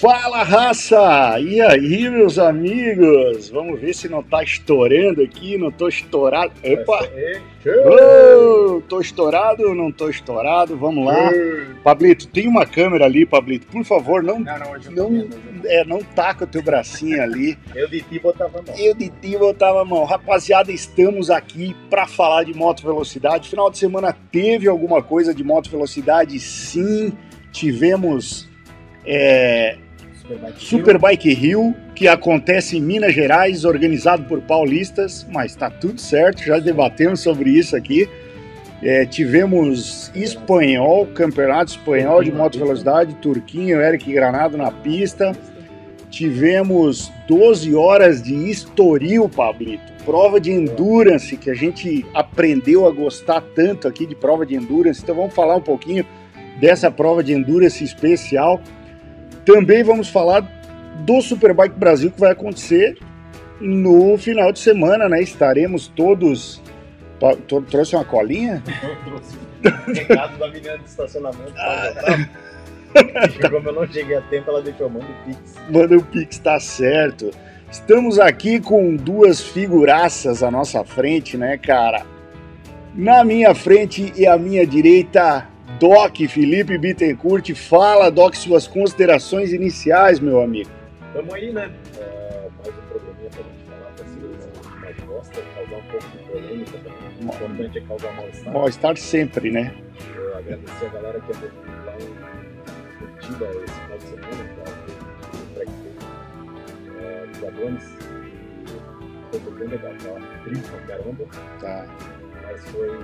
Fala, raça! E aí, meus amigos? Vamos ver se não tá estourando aqui, não tô estourado. Opa! Oh, tô estourado, não tô estourado, vamos lá. Pablito, tem uma câmera ali, Pablito, por favor, não taca o teu bracinho ali. Eu de ti botava a mão. Rapaziada, estamos aqui para falar de moto velocidade. Final de semana teve alguma coisa de moto velocidade? Sim, tivemos... Superbike Rio, que acontece em Minas Gerais, organizado por paulistas, mas tá tudo certo, já debatemos sobre isso aqui. Tivemos espanhol, campeonato espanhol de moto velocidade, Turquinho, Eric Granado na pista. Tivemos 12 horas de Estoril, Pablito, prova de endurance, que a gente aprendeu a gostar tanto aqui de prova de endurance, então vamos falar um pouquinho dessa prova de endurance especial. Também vamos falar do Superbike Brasil, que vai acontecer no final de semana, né? Estaremos todos... Trouxe uma colinha? Trouxe. Recado da menina do estacionamento. Como eu não cheguei a tempo, ela deixou, manda o Pix. Manda o Pix, tá certo. Estamos aqui com duas figuraças à nossa frente, né, cara? Na minha frente e à minha direita... Doc Felipe Bittencourt, fala, Doc, suas considerações iniciais, meu amigo. Estamos aí, né? Mais um probleminha para a gente falar, para se mais gosta, causar um pouco de polêmica também. O importante é causar mal-estar. Mal-estar sempre, né? Eu agradecer a galera que andou lá em Curitiba esse final de semana, dos Adonis. Foi bem legal, tava triste pra caramba. Tá. Mas foi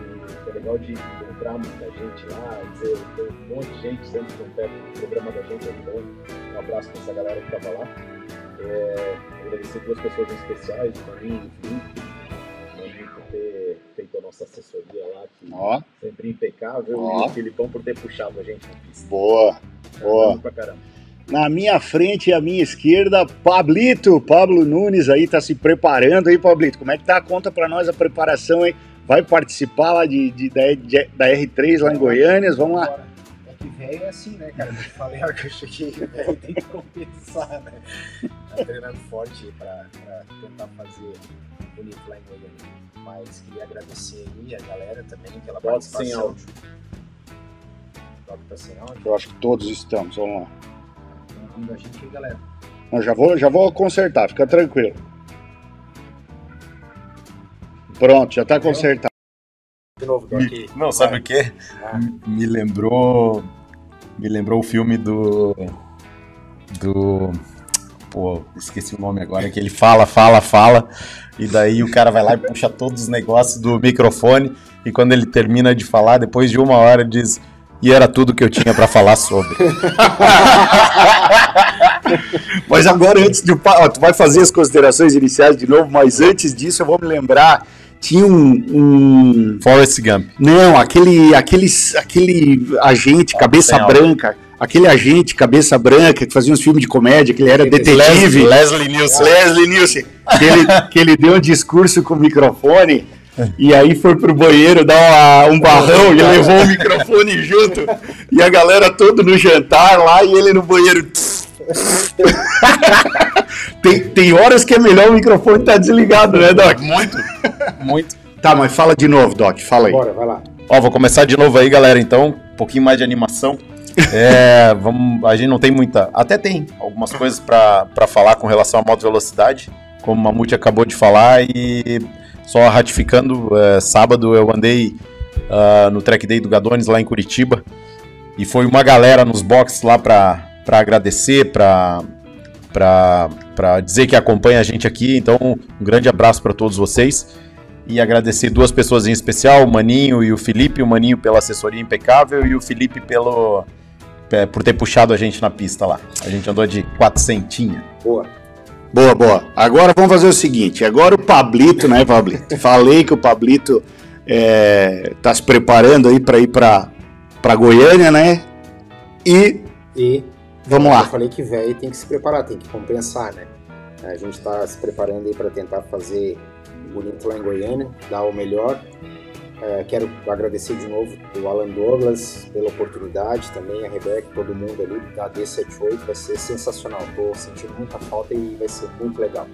legal de encontrar muita gente lá, dizer, tem um monte de gente sempre com o programa da gente, então um abraço para essa galera que estava lá. Agradecer duas pessoas especiais, o Maninho e o Felipe, por ter feito a nossa assessoria lá, que sempre impecável, e o Filipão por ter puxado a gente na pista. Boa! Pra caramba. Na minha frente e à minha esquerda, Pablito, Pablo Nunes aí, tá se preparando aí, Pablito, como é que tá a conta para nós, a preparação aí? Vai participar lá da R3 lá em Goiânia, vamos lá. É que velho é assim, né, cara? Eu falei, ó, que eu cheguei, velho, tem que compensar, né? Tá treinando forte pra tentar fazer bonito lá em Goiânia. Mas queria agradecer aí a galera também pela participação. Sem áudio. Tá sem áudio? Eu acho que todos estamos, vamos lá. Estão ouvindo a gente aí, galera? Não, já vou consertar, fica tranquilo. Pronto, já tá consertado. De novo, tô aqui. Não, sabe o quê? Me lembrou o filme do... Pô, esqueci o nome agora, que ele fala, e daí o cara vai lá e puxa todos os negócios do microfone, e quando ele termina de falar, depois de uma hora diz, e era tudo que eu tinha pra falar sobre. Mas agora, antes de... tu vai fazer as considerações iniciais de novo, mas antes disso eu vou me lembrar... Tinha um... Forrest Gump. Não, aquele agente, cabeça branca. Aquele agente, cabeça branca, que fazia uns filmes de comédia, que ele era detetive. Leslie Nielsen. que ele deu um discurso com o microfone... E aí foi pro banheiro dar um barrão e levou o microfone junto. E a galera toda no jantar lá e ele no banheiro. tem horas que é melhor o microfone tá desligado, né, Doc? Muito. Tá, mas fala de novo, Doc. Fala aí. Bora, vai lá. Ó, vou começar de novo aí, galera, então. Um pouquinho mais de animação. A gente não tem muita... Até tem algumas coisas pra falar com relação à moto velocidade, como o Mamute acabou de falar e... Só ratificando, sábado eu andei no Track Day do Gadones lá em Curitiba e foi uma galera nos boxes lá para agradecer, para dizer que acompanha a gente aqui, então um grande abraço para todos vocês e agradecer duas pessoas em especial, o Maninho e o Felipe, o Maninho pela assessoria impecável e o Felipe por ter puxado a gente na pista lá, a gente andou de 400. Boa. Agora vamos fazer o seguinte, agora o Pablito, né, Pablito? Falei que o Pablito tá se preparando aí para ir para Goiânia, né? E vamos lá. Eu falei que velho tem que se preparar, tem que compensar, né? A gente tá se preparando aí para tentar fazer bonito lá em Goiânia, dar o melhor. Quero agradecer de novo o Alan Douglas pela oportunidade, também a Rebeca, todo mundo ali da D78, vai ser sensacional, estou sentindo muita falta e vai ser muito legal.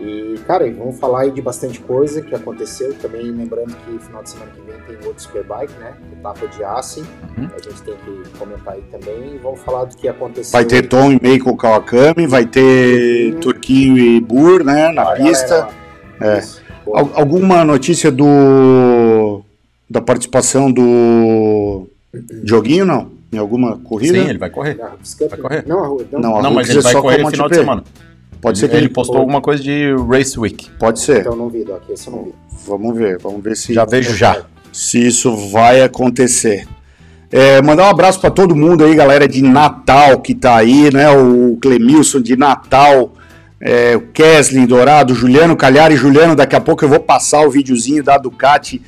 E, cara, vamos falar aí de bastante coisa que aconteceu, também lembrando que final de semana que vem tem outro Superbike, né, etapa de Assen, a gente tem que comentar aí também, e vamos falar do que aconteceu. Vai ter Tom e Meiko Kawakami, vai ter Turquinho e Bur, né, na pista. Alguma notícia da participação do Dioguinho, não? Em alguma corrida? Sim, ele vai correr. Não, mas ele vai correr no final de semana. Pode ser que ele postou alguma coisa de Race Week. Pode ser. Então não vi, Doc, esse eu não vi. Vamos ver se... Já vejo já. Se isso vai acontecer. Mandar um abraço para todo mundo aí, galera de Natal que tá aí, né? O Clemilson de Natal... o Keslin Dourado, Juliano Calhari. Juliano, daqui a pouco eu vou passar o videozinho da Ducati,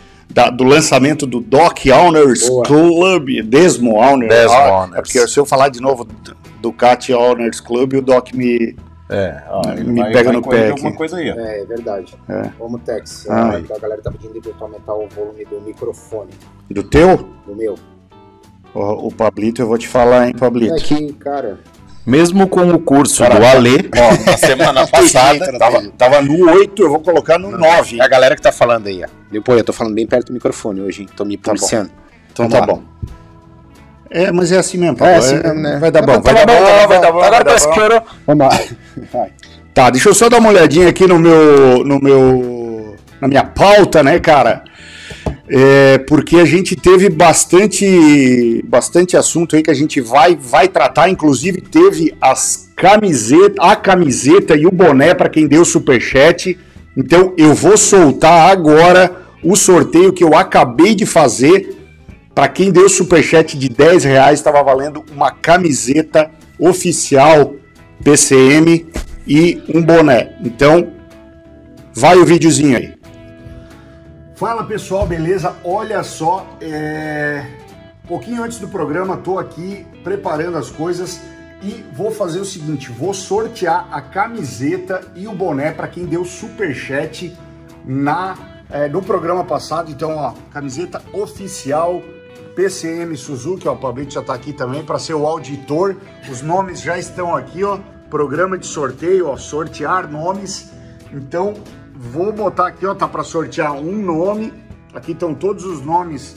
do lançamento do Doc Owners Club, Desmo Owners. Porque se eu falar de novo Ducati Owners Club, o Doc me pega no pé. Alguma coisa aí, é verdade. Vamos, Tex. A galera tá pedindo pra eu aumentar o volume do microfone. Do teu? Do meu. O Pablito, eu vou te falar, hein, Pablito. É que, cara... Mesmo com o curso do Ale, ó, na semana passada, tava no 8, eu vou colocar no 9. A galera que tá falando aí, ó. Depois, eu tô falando bem perto do microfone hoje, hein? Tô me policiando. Então tá bom. Mas é assim mesmo, Paulo. É assim mesmo, né? Vai dar bom, vai dar bom, vai dar bom. Agora tá escuro. Vamos lá. Tá, deixa eu só dar uma olhadinha aqui na minha pauta, né, cara? Porque a gente teve bastante assunto aí que a gente vai tratar, inclusive teve a camiseta e o boné para quem deu superchat. Então eu vou soltar agora o sorteio que eu acabei de fazer. Para quem deu superchat de R$10, estava valendo uma camiseta oficial PCM e um boné. Então vai o videozinho aí. Fala pessoal, beleza? Olha só, pouquinho antes do programa tô aqui preparando as coisas e vou fazer o seguinte, vou sortear a camiseta e o boné para quem deu superchat no programa passado. Então, ó, camiseta oficial PCM Suzuki, ó, o Pablito já tá aqui também para ser o auditor, os nomes já estão aqui, ó, programa de sorteio, ó, sortear nomes, então... Vou botar aqui, ó, tá para sortear um nome. Aqui estão todos os nomes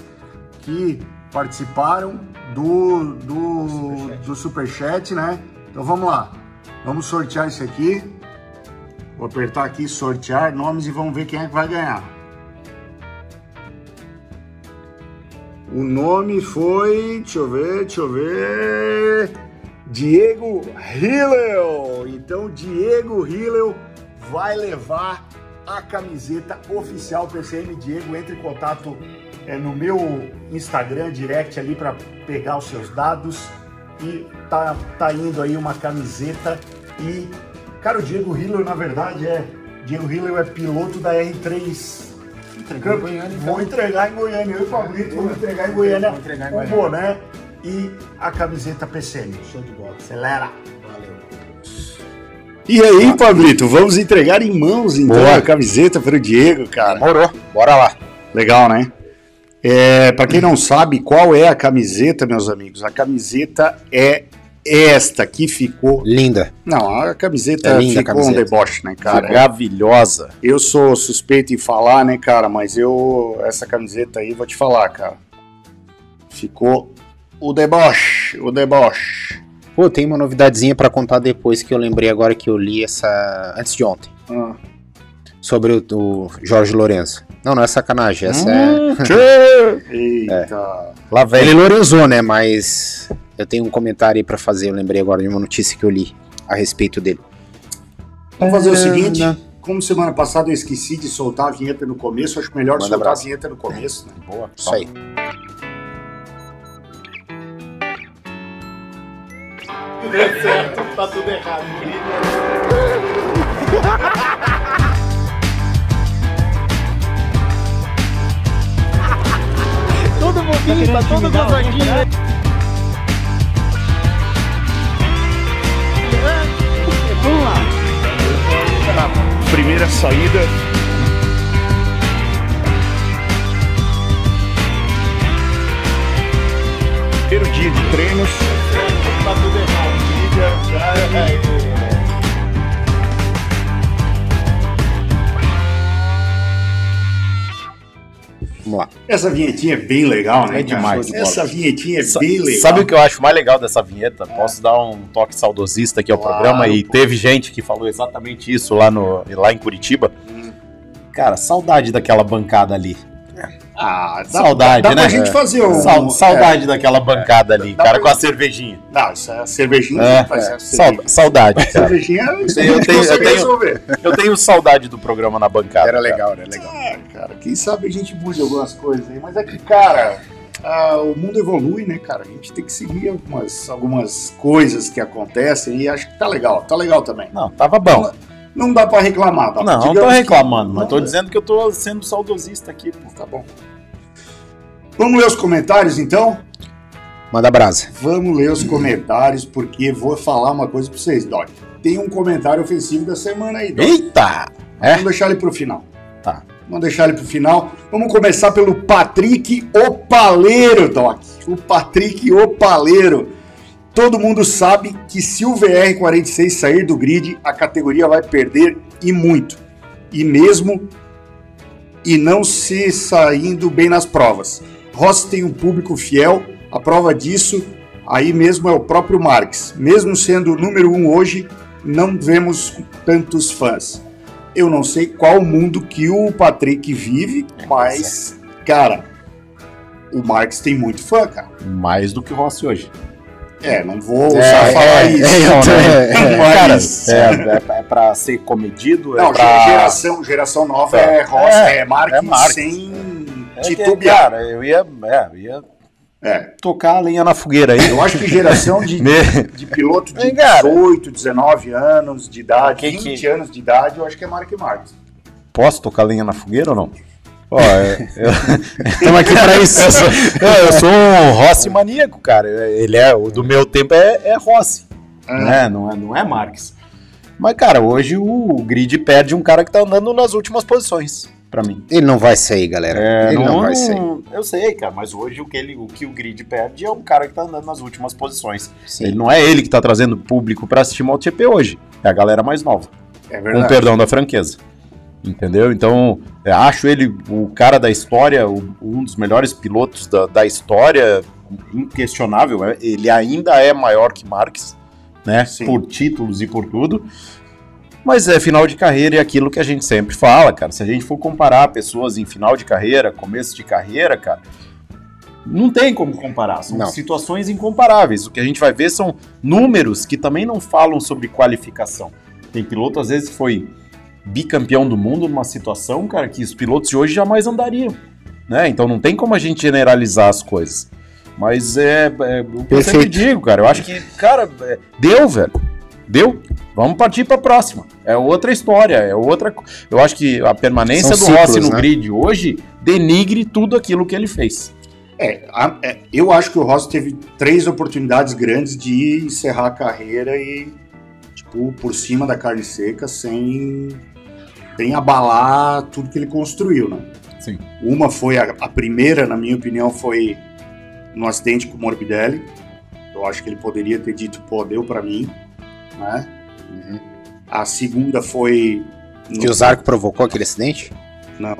que participaram do Superchat, né? Então vamos lá. Vamos sortear isso aqui. Vou apertar aqui, sortear nomes e vamos ver quem é que vai ganhar. O nome foi... Deixa eu ver... Diego Hillel. Então, Diego Hillel vai levar... a camiseta oficial PCM. Diego, entre em contato no meu Instagram direct ali para pegar os seus dados e tá indo aí uma camiseta. E cara, o Diego Hillel, na verdade, Diego Hillel é piloto da R3 Cup. Vou entregar em Goiânia, eu e o Pablito vamos entregar em Goiânia o boné e a camiseta PCM. Show de bola, acelera. E aí, Pablito, vamos entregar em mãos, então, a camiseta para o Diego, cara. Morou, bora lá. Legal, né? Para quem não sabe qual é a camiseta, meus amigos, a camiseta é esta que ficou... Linda. Não, a camiseta linda, ficou um deboche, né, cara? Maravilhosa. Eu sou suspeito em falar, né, cara, mas essa camiseta aí, vou te falar, cara. Ficou o deboche. Pô, tem uma novidadezinha pra contar depois que eu lembrei agora que eu li essa... antes de ontem. Sobre o Jorge Lourenço. Não é sacanagem, essa é... Eita! Lá vem ele Lourenço, né? Mas eu tenho um comentário aí pra fazer, eu lembrei agora de uma notícia que eu li a respeito dele. Vamos fazer o seguinte, como semana passada eu esqueci de soltar a vinheta no começo, acho melhor a vinheta no começo, né? Boa, isso aí. Deu certo, tá tudo errado. Todo bobinho, tá todo gozadinho, né? Vamos lá. Na primeira saída. anos. Tá tudo errado. Vamos lá. Essa vinhetinha é bem legal, né? É demais. Essa vinhetinha é bem legal. Sabe o que eu acho mais legal dessa vinheta? Posso dar um toque saudosista aqui ao programa? E teve gente que falou exatamente isso lá em Curitiba. Cara, saudade daquela bancada ali. Ah, saudade, dá né? Pra gente fazer saudade daquela bancada ali, cara, com a cervejinha. Não, isso é a cervejinha. Saudade. Cara. Cervejinha, eu tenho saudade do programa na bancada. Era legal, cara. Era legal. Ah, cara, quem sabe a gente mude algumas coisas aí, mas é que, cara, o mundo evolui, né, cara? A gente tem que seguir algumas coisas que acontecem e acho que tá legal também. Não, tava bom. Não dá pra reclamar, tá? Não tô reclamando, mas tô dizendo que eu tô sendo saudosista aqui, pô. Tá bom. Vamos ler os comentários, então? Manda brasa. Vamos ler os comentários, porque vou falar uma coisa pra vocês, Doc. Tem um comentário ofensivo da semana aí, Doc. Eita! Vamos deixar ele pro final. Tá. Vamos deixar ele pro final. Vamos começar pelo Patrick Opaleiro, Doc. O Patrick Opaleiro. Todo mundo sabe que se o VR46 sair do grid, a categoria vai perder e muito. E não se saindo bem nas provas. Rossi tem um público fiel, a prova disso aí mesmo é o próprio Marques. Mesmo sendo o número 1 hoje, não vemos tantos fãs. Eu não sei qual mundo que o Patrick vive, mas, cara, o Marques tem muito fã, cara. Mais do que o Rossi hoje. Não vou usar falar isso. É pra ser comedido. Não, geração nova é Rossi, é Marques sem titubear. Cara, eu ia tocar a lenha na fogueira aí. Eu acho que geração de piloto de 18, 19 anos de idade, 20 anos de idade, eu acho que é Marques. Posso tocar lenha na fogueira ou não? Estamos aqui para isso. Eu sou um Rossi maníaco, cara. Ele é o do meu tempo é Rossi, né? Não é Marques. Mas, cara, hoje o grid perde um cara que tá andando nas últimas posições, para mim. Ele não vai sair, galera. Ele não vai sair. Eu sei, cara, mas hoje o que o grid perde é um cara que tá andando nas últimas posições. Sim. Ele não é ele que tá trazendo público para assistir MotoGP hoje. É a galera mais nova. É verdade. Com perdão da franqueza. Entendeu? Então, acho ele o cara da história, um dos melhores pilotos da história, inquestionável. Ele ainda é maior que Marques, né? Sim. Por títulos e por tudo. Mas é final de carreira e aquilo que a gente sempre fala, cara. Se a gente for comparar pessoas em final de carreira, começo de carreira, cara, não tem como comparar. São situações incomparáveis. O que a gente vai ver são números que também não falam sobre qualificação. Tem piloto, às vezes, que foi bicampeão do mundo numa situação, cara, que os pilotos de hoje jamais andariam, né? Então não tem como a gente generalizar as coisas. Mas o que eu sempre digo, cara, eu acho que, cara, deu, velho. Deu. Vamos partir pra próxima. É outra história, é outra... Eu acho que a permanência do Rossi no grid hoje denigre tudo aquilo que ele fez. Eu acho que o Rossi teve 3 oportunidades grandes de encerrar a carreira e, tipo, por cima da carne seca, sem abalar tudo que ele construiu, né? Sim. Uma foi a primeira, na minha opinião, foi no acidente com o Morbidelli. Eu acho que ele poderia ter dito, pô, deu pra mim, né? Uhum. A segunda foi... Que o Zarco provocou aquele acidente? Não.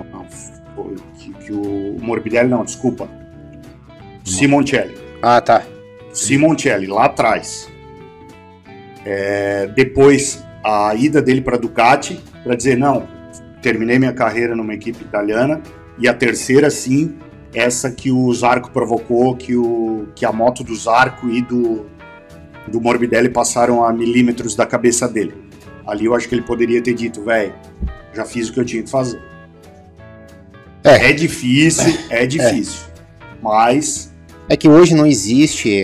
Foi que o Morbidelli, não, desculpa. Simoncelli. Ah, tá. Simoncelli, lá atrás. Depois, a ida dele para a Ducati, para dizer, não, terminei minha carreira numa equipe italiana. E a terceira, sim, essa que o Zarco provocou, que a moto do Zarco e do Morbidelli passaram a milímetros da cabeça dele. Ali eu acho que ele poderia ter dito, velho, já fiz o que eu tinha que fazer. É difícil, mas... É que hoje não existe...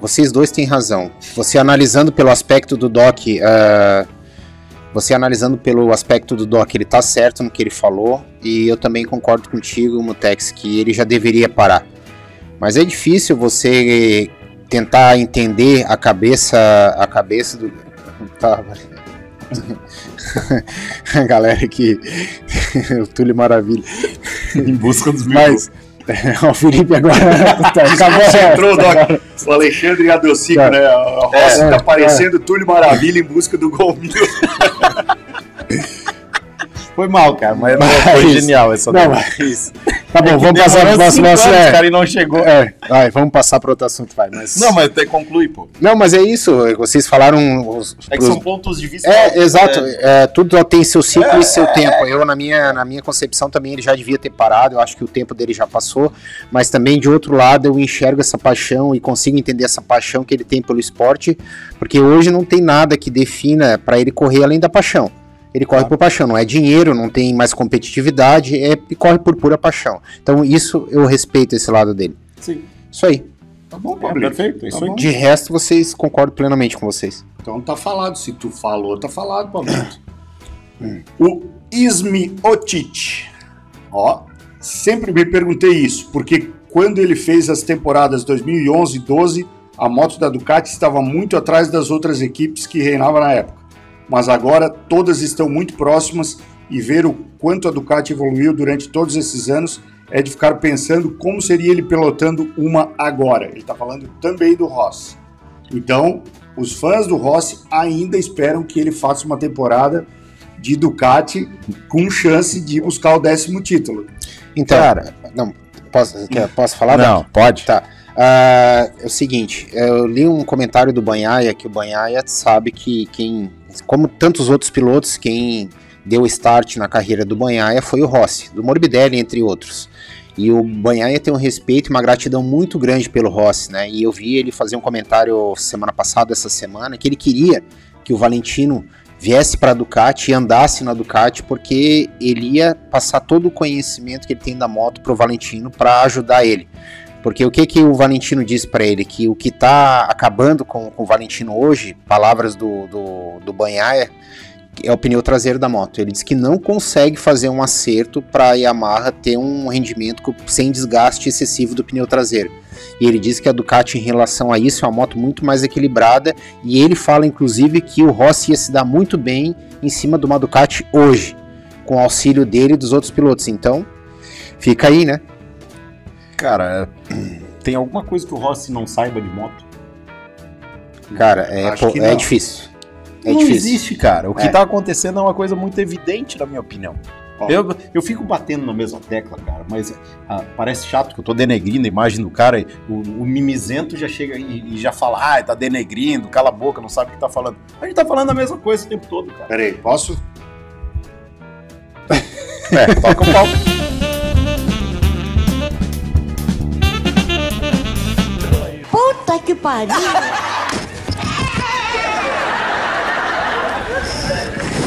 vocês dois têm razão. Você analisando pelo aspecto do Doc, ele tá certo no que ele falou. E eu também concordo contigo, Mutex, que ele já deveria parar. Mas é difícil você tentar entender a cabeça do... A galera que o Túlio Maravilha em busca dos mil. O Felipe agora acabou. Entrou essa, agora. O Alexandre e a Docico, tá, né? A Rossi tá parecendo Túlio Maravilha em busca do gol mil. Foi mal, cara, mas foi genial essa. Não, mas... Tá bom, vamos passar para o próximo assunto. O cara não chegou. É. Vai, vamos passar para outro assunto, vai. Mas... Não, mas até conclui, pô. Não, mas é isso. Vocês falaram. É que são pontos de vista. É, exato. Né? É, tudo tem seu ciclo e seu tempo. Eu, na minha concepção, também ele já devia ter parado. Eu acho que o tempo dele já passou. Mas também, de outro lado, eu enxergo essa paixão e consigo entender essa paixão que ele tem pelo esporte. Porque hoje não tem nada que defina para ele correr além da paixão. Ele corre por paixão, não é dinheiro, não tem mais competitividade, corre por pura paixão. Então isso, eu respeito esse lado dele. Sim. Isso aí. Tá bom, Pablo. Perfeito. Isso aí. De resto, vocês concordam plenamente com vocês. Então tá falado, se tu falou, tá falado, Pablo. O Ismi Otic, ó, sempre me perguntei isso, porque quando ele fez as temporadas 2011 e 2012, a moto da Ducati estava muito atrás das outras equipes que reinavam na época. Mas agora todas estão muito próximas e ver o quanto a Ducati evoluiu durante todos esses anos é de ficar pensando como seria ele pilotando uma agora. Ele está falando também do Rossi. Então, os fãs do Rossi ainda esperam que ele faça uma temporada de Ducati com chance de buscar o 10º título. Então, cara, não, posso falar? Não, pode. Tá. É o seguinte, eu li um comentário do Bagnaia, que o Bagnaia sabe que quem... Como tantos outros pilotos, quem deu start na carreira do Bagnaia foi o Rossi, do Morbidelli, entre outros. E o Bagnaia tem um respeito e uma gratidão muito grande pelo Rossi, né? E eu vi ele fazer um comentário semana passada, essa semana, que ele queria que o Valentino viesse para a Ducati e andasse na Ducati, porque ele ia passar todo o conhecimento que ele tem da moto para o Valentino para ajudar ele. Porque o que o Valentino disse para ele? Que o que está acabando com o Valentino hoje, palavras do Bagnaia, é o pneu traseiro da moto. Ele disse que não consegue fazer um acerto para a Yamaha ter um rendimento sem desgaste excessivo do pneu traseiro. E ele disse que a Ducati, em relação a isso, é uma moto muito mais equilibrada. E ele fala, inclusive, que o Rossi ia se dar muito bem em cima de uma Ducati hoje, com o auxílio dele e dos outros pilotos. Então, fica aí, né? Cara, tem alguma coisa que o Rossi não saiba de moto? Cara, é difícil. Não existe, cara. O que tá acontecendo é uma coisa muito evidente, na minha opinião. Eu fico batendo na mesma tecla, cara, mas parece chato que eu tô denegrindo a imagem do cara. O mimizento já chega e já fala, tá denegrindo, cala a boca, não sabe o que tá falando. A gente tá falando a mesma coisa o tempo todo, cara. Peraí, posso? Toca o pau. Que pariu!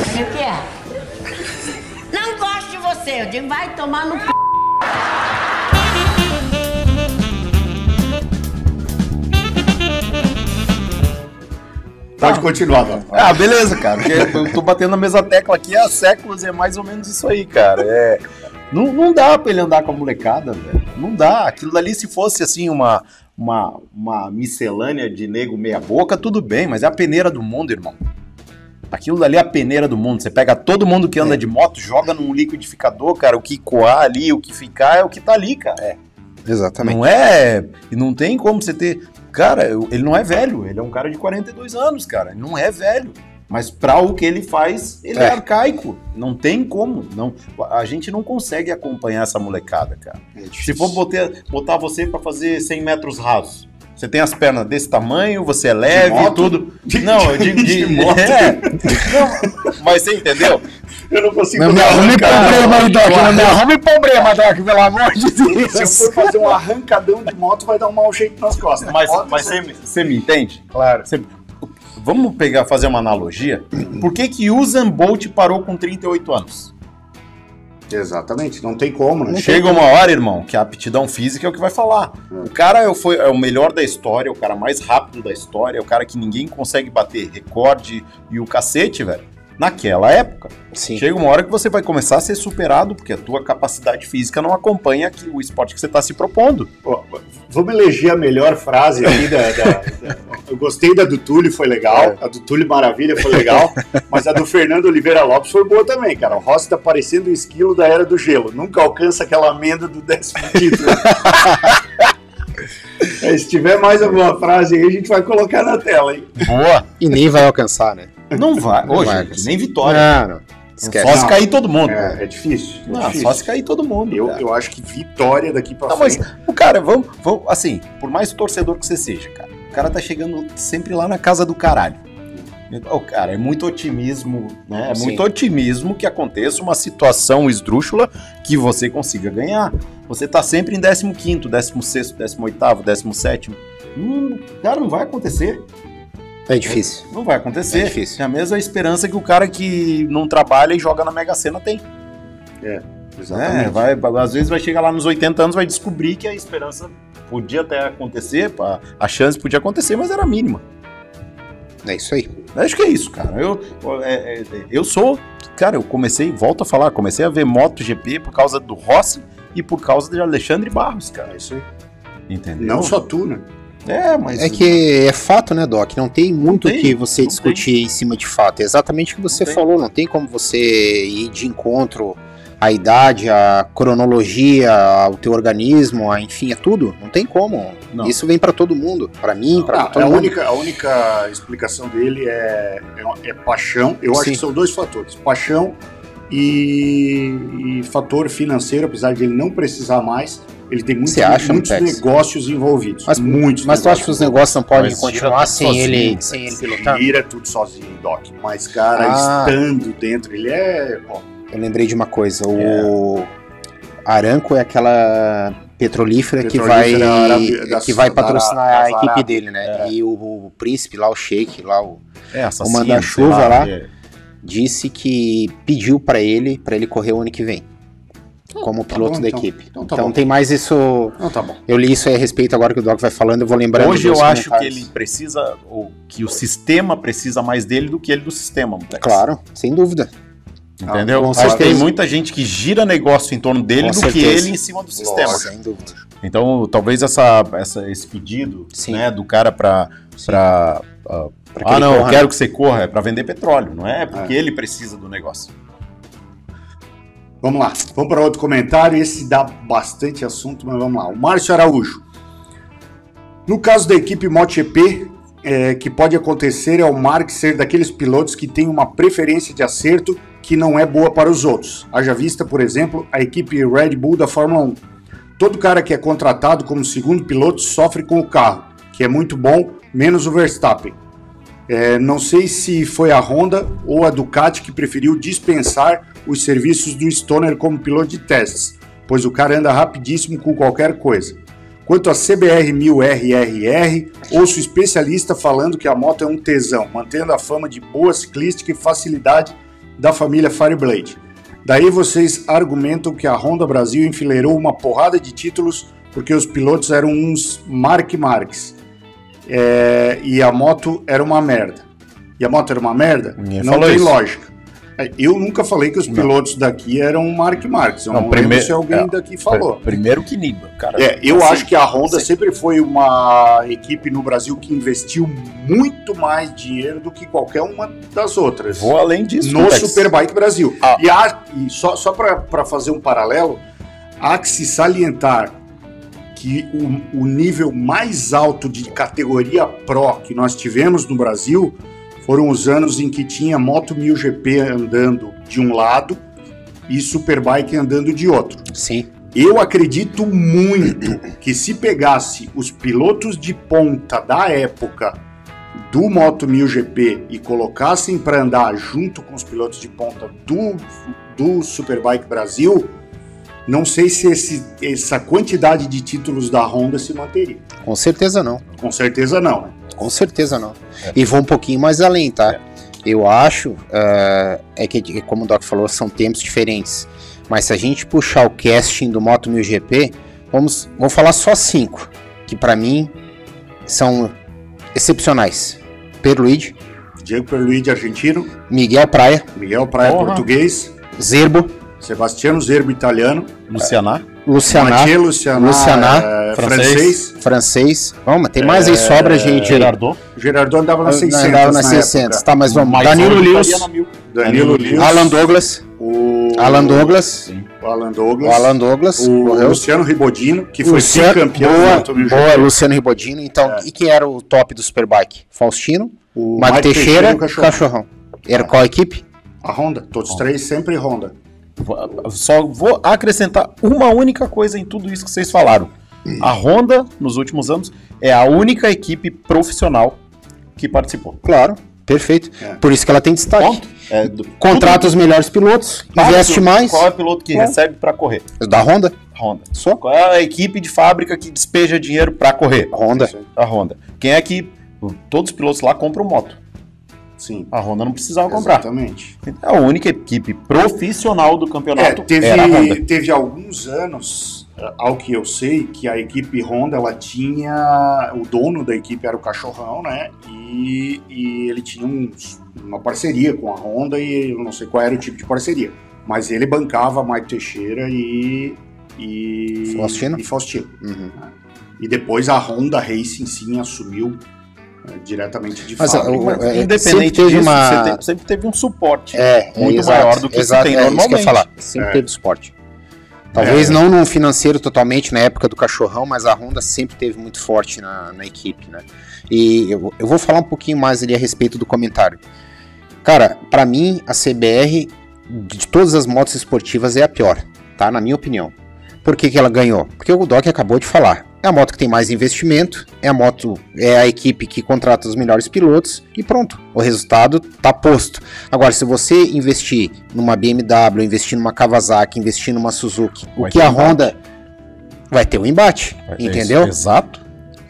O que é? Não gosto de você, eu digo, vai tomar no c... Pode continuar, mano. Beleza, cara. Eu tô batendo na mesma tecla aqui há séculos, é mais ou menos isso aí, cara. Não dá pra ele andar com a molecada, velho. Não dá. Aquilo dali, se fosse assim, uma miscelânea de nego meia boca, tudo bem, mas é a peneira do mundo, irmão. Aquilo dali é a peneira do mundo. Você pega todo mundo que anda de moto, joga num liquidificador, cara, o que coar ali, o que ficar é o que tá ali, cara. Exatamente. Não tem como você ter... Cara, ele não é velho, ele é um cara de 42 anos, cara, não é velho. Mas para o que ele faz, ele é arcaico. Não tem como. Não, a gente não consegue acompanhar essa molecada, cara. Se for botar você para fazer 100 metros rasos, você tem as pernas desse tamanho, você é leve e tudo. Não, eu digo de moto. Não, mas você entendeu? Eu não consigo... Não me arrume problema, Doc. Não me arrume problema, Doc. Pelo amor de Deus. Se eu for fazer um arrancadão de moto, vai dar um mau jeito nas costas. Mas você me entende? Claro. Vamos fazer uma analogia. Por que Usain Bolt parou com 38 anos? Exatamente, não tem como. Não chega uma hora, irmão, que a aptidão física é o que vai falar. O cara é o melhor da história, o cara mais rápido da história, o cara que ninguém consegue bater recorde e o cacete, velho, naquela época. Sim. Chega uma hora que você vai começar a ser superado, porque a tua capacidade física não acompanha o esporte que você está se propondo. Vamos eleger a melhor frase aqui Eu gostei da do Túlio, foi legal. É. A do Túlio Maravilha foi legal. Mas a do Fernando Oliveira Lopes foi boa também, cara. O Rossi tá parecendo um esquilo da Era do Gelo. Nunca alcança aquela amenda do 10º título. Se tiver mais alguma frase aí, a gente vai colocar na tela, hein? Boa! E nem vai alcançar, né? Não vai. Hoje, nem vitória. Não, não. Só se cair todo mundo. É difícil. Não, só se cair todo mundo. Eu acho que vitória daqui pra frente. Mas, cara, vamos. Assim, por mais torcedor que você seja, cara, o cara tá chegando sempre lá na casa do caralho. Oh, cara, é muito otimismo, né? É muito otimismo que aconteça uma situação esdrúxula que você consiga ganhar. Você tá sempre em 15º, 16º, 18º, 17º. Cara, não vai acontecer. É difícil. Não vai acontecer. É difícil. É a mesma esperança que o cara que não trabalha e joga na Mega Sena tem. É, exatamente. É, às vezes vai chegar lá nos 80 anos, vai descobrir que a esperança podia até acontecer, a chance podia acontecer, mas era mínima. É isso aí. Acho que é isso, cara. Eu sou... Cara, eu comecei, volto a falar, comecei a ver MotoGP por causa do Rossi e por causa de Alexandre Barros, cara. É isso aí. Entendeu? Não só tu, né? É, mas... É que é fato, né, Doc? Não tem muito o que você discutir em cima de fato. É exatamente o que você falou. Não tem como você ir de encontro à idade, à cronologia, ao teu organismo, enfim, é tudo. Não tem como. Não. Isso vem pra todo mundo. Pra mim, pra todo mundo. A única explicação dele é paixão. Eu acho que são dois fatores. Paixão e fator financeiro, apesar de ele não precisar mais... Ele tem muitos negócios envolvidos. Mas tu acha que os negócios não podem continuar sem ele pilotar? Ele gira tudo sozinho, Doc. Mas, cara, estando dentro, ele é... Bom. Eu lembrei de uma coisa. O Aramco é aquela petrolífera que vai patrocinar a equipe dele, né? É. E o príncipe lá, o Sheik, lá, o manda-chuva lá, disse que pediu pra ele correr o ano que vem. Como piloto da equipe. Então tem mais isso... Não, tá bom. Eu li isso aí a respeito agora que o Doc vai falando, eu vou lembrando. Hoje eu acho que ele precisa, ou que o sistema precisa mais dele do que ele do sistema, moleque. Claro, sem dúvida. Entendeu? Mas tem muita gente que gira negócio em torno dele que ele em cima do sistema. Nossa, sem dúvida. Então talvez esse pedido, né, do cara pra não, eu quero que você corra, é pra vender petróleo, não é porque ele precisa do negócio. Vamos lá, vamos para outro comentário, esse dá bastante assunto, mas vamos lá. O Márcio Araújo. No caso da equipe MotoGP, que pode acontecer é o Mark ser daqueles pilotos que tem uma preferência de acerto que não é boa para os outros. Haja vista, por exemplo, a equipe Red Bull da Fórmula 1. Todo cara que é contratado como segundo piloto sofre com o carro, que é muito bom, menos o Verstappen. Não sei se foi a Honda ou a Ducati que preferiu dispensar os serviços do Stoner como piloto de testes, pois o cara anda rapidíssimo com qualquer coisa. Quanto a CBR1000RRR, ouço especialista falando que a moto é um tesão, mantendo a fama de boa ciclística e facilidade da família Fireblade. Daí vocês argumentam que a Honda Brasil enfileirou uma porrada de títulos porque os pilotos eram uns Mark Marques. E a moto era uma merda. Ninguém não tem isso. Lógica. Eu nunca falei que os pilotos daqui eram Mark Marques. Eu não lembro se alguém daqui falou. Primeiro que Niba, cara. Eu acho que a Honda sempre foi uma equipe no Brasil que investiu muito mais dinheiro do que qualquer uma das outras. Vou além disso. No Superbike Brasil. E só para fazer um paralelo, há que se salientar que o nível mais alto de categoria Pro que nós tivemos no Brasil foram os anos em que tinha Moto 1000 GP andando de um lado e Superbike andando de outro. Sim. Eu acredito muito que se pegasse os pilotos de ponta da época do Moto 1000 GP e colocassem para andar junto com os pilotos de ponta do Superbike Brasil... Não sei se essa quantidade de títulos da Honda se manteria. Com certeza não. E vou um pouquinho mais além, tá? Eu acho, que como o Doc falou, são tempos diferentes. Mas se a gente puxar o casting do Moto 1000 GP, vou falar só 5, que para mim são excepcionais. Pierluigi. Diego Pierluigi, argentino. Miguel Praia, português. Zerbo. Sebastiano Zerbo, italiano. Lucianá. Lucianat, francês. Vamos, tem mais aí, sobra, gente. Gerardot andava na 600. Andava na 600, tá, mas vamos. Danilo Lewis. Alan Douglas. O Luciano Ribodino, que foi campeão. Boa, Luciano Ribodino. Então, e quem era o top do Superbike? Faustino, o Mário Teixeira, Cachorrão. Era qual a equipe? A Honda. Todos três, sempre Honda. Só vou acrescentar uma única coisa em tudo isso que vocês falaram. A Honda, nos últimos anos, é a única equipe profissional que participou. Claro, perfeito. É. Por isso que ela tem destaque. Contrata os melhores pilotos, investe mais. Qual é o piloto que recebe para correr? Da Honda. Honda. Só? Qual é a equipe de fábrica que despeja dinheiro para correr? Honda. A Honda. Quem é que todos os pilotos lá compram moto? Sim. A Honda não precisava comprar. Exatamente. A única equipe profissional do campeonato era a Honda. Teve alguns anos, ao que eu sei, que a equipe Honda, ela tinha... O dono da equipe era o Cachorrão, né? E ele tinha uma parceria com a Honda, e eu não sei qual era o tipo de parceria. Mas ele bancava Mário Teixeira e Faustino. Uhum. E depois a Honda Racing, sim, assumiu diretamente de fábrica. Independente disso, sempre teve um suporte muito maior do que você tem normalmente. Isso que eu ia falar. Sempre teve suporte. Talvez não num financeiro totalmente na época do Cachorrão, mas a Honda sempre teve muito forte na equipe, né? E eu vou falar um pouquinho mais ali a respeito do comentário. Cara, pra mim, a CBR, de todas as motos esportivas, é a pior, tá? Na minha opinião. Por que ela ganhou? Porque o Doc acabou de falar. É a moto que tem mais investimento, é a equipe que contrata os melhores pilotos e pronto, o resultado tá posto. Agora, se você investir numa BMW, investir numa Kawasaki, investir numa Suzuki, o que a Honda vai ter um embate, entendeu? Exato.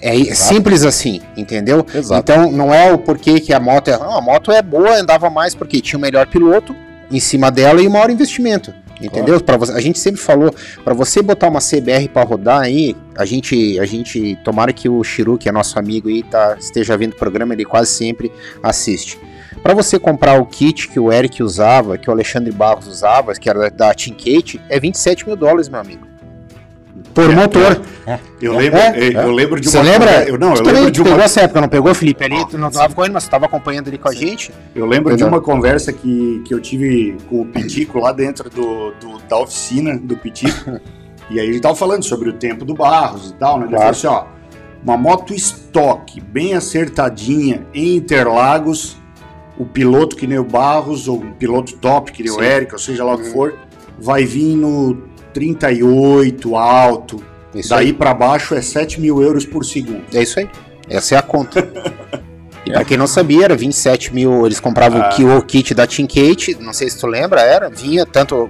É simples assim, entendeu? Exato. Então, não é o porquê que a moto a moto é boa, andava mais porque tinha o melhor piloto em cima dela e o maior investimento. Entendeu? Claro. A gente sempre falou, para você botar uma CBR para rodar aí, a gente tomara que o Shiru, que é nosso amigo aí, esteja vendo o programa, ele quase sempre assiste. Para você comprar o kit que o Eric usava, que o Alexandre Barros usava, que era da Team Kate, é $27 mil, meu amigo. Por motor. Eu lembro de uma... Você lembra? Eu lembro de uma... Essa época, não pegou, Felipe? Ali tu não estava correndo, mas estava acompanhando ali com a gente. Eu lembro de uma conversa que eu tive com o Pitico lá dentro da oficina do Pitico. E aí ele estava falando sobre o tempo do Barros e tal, né? Ele falou assim, ó, uma moto estoque, bem acertadinha, em Interlagos, o piloto que nem o Barros, ou um piloto top que nem o Eric, ou seja lá o que for, vai vir no... 38 alto, isso daí para baixo é €7 mil por segundo. É isso aí, essa é a conta. E para quem não sabia, era 27 mil. Eles compravam o kit da Team Kate, não sei se tu lembra, vinha tanto o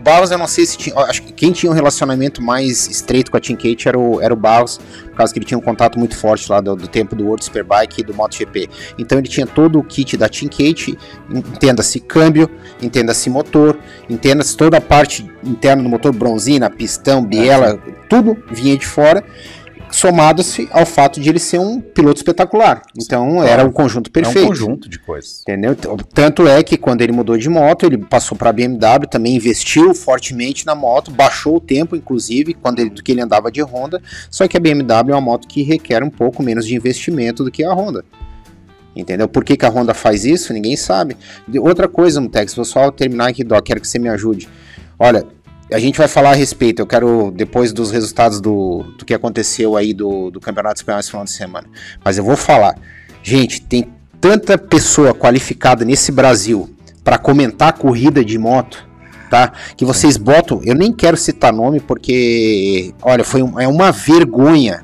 Barros, eu não sei se tinha, acho que quem tinha um relacionamento mais estreito com a Team Kate era o Barros, por causa que ele tinha um contato muito forte lá do tempo do World Superbike e do MotoGP. Então ele tinha todo o kit da Team Kate, entenda-se câmbio, entenda-se motor, entenda-se toda a parte interna do motor, bronzina, pistão, biela, tudo vinha de fora. Somado-se ao fato de ele ser um piloto espetacular. Então, era um conjunto perfeito. É um conjunto de coisas. Entendeu? Tanto é que quando ele mudou de moto, ele passou para a BMW, também investiu fortemente na moto, baixou o tempo, inclusive, do que ele andava de Honda. Só que a BMW é uma moto que requer um pouco menos de investimento do que a Honda. Entendeu? Por que a Honda faz isso? Ninguém sabe. Outra coisa, Mutex, vou só terminar aqui, Doc, quero que você me ajude. Olha... A gente vai falar a respeito, eu quero, depois dos resultados do que aconteceu aí do Campeonato Espanhol esse final de semana. Mas eu vou falar. Gente, tem tanta pessoa qualificada nesse Brasil para comentar corrida de moto, tá? Que vocês botam, eu nem quero citar nome porque, olha, é uma vergonha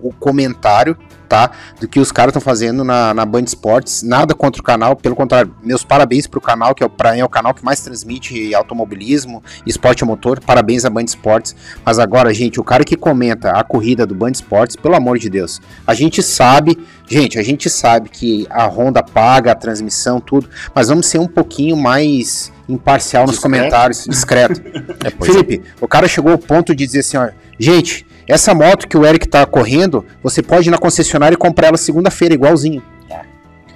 o comentário, tá? Do que os caras estão fazendo na Band Esportes. Nada contra o canal, pelo contrário, meus parabéns pro canal, que pra mim é o canal que mais transmite automobilismo, esporte a motor. Parabéns à Band Esportes. Mas agora, gente, o cara que comenta a corrida do Band Esportes, pelo amor de Deus, a gente sabe que a Honda paga a transmissão, tudo, mas vamos ser um pouquinho mais imparcial nos comentários, discreto. Felipe, o cara chegou ao ponto de dizer assim, ó, gente, essa moto que o Eric tá correndo, você pode ir na concessionária e comprar ela segunda-feira, igualzinho.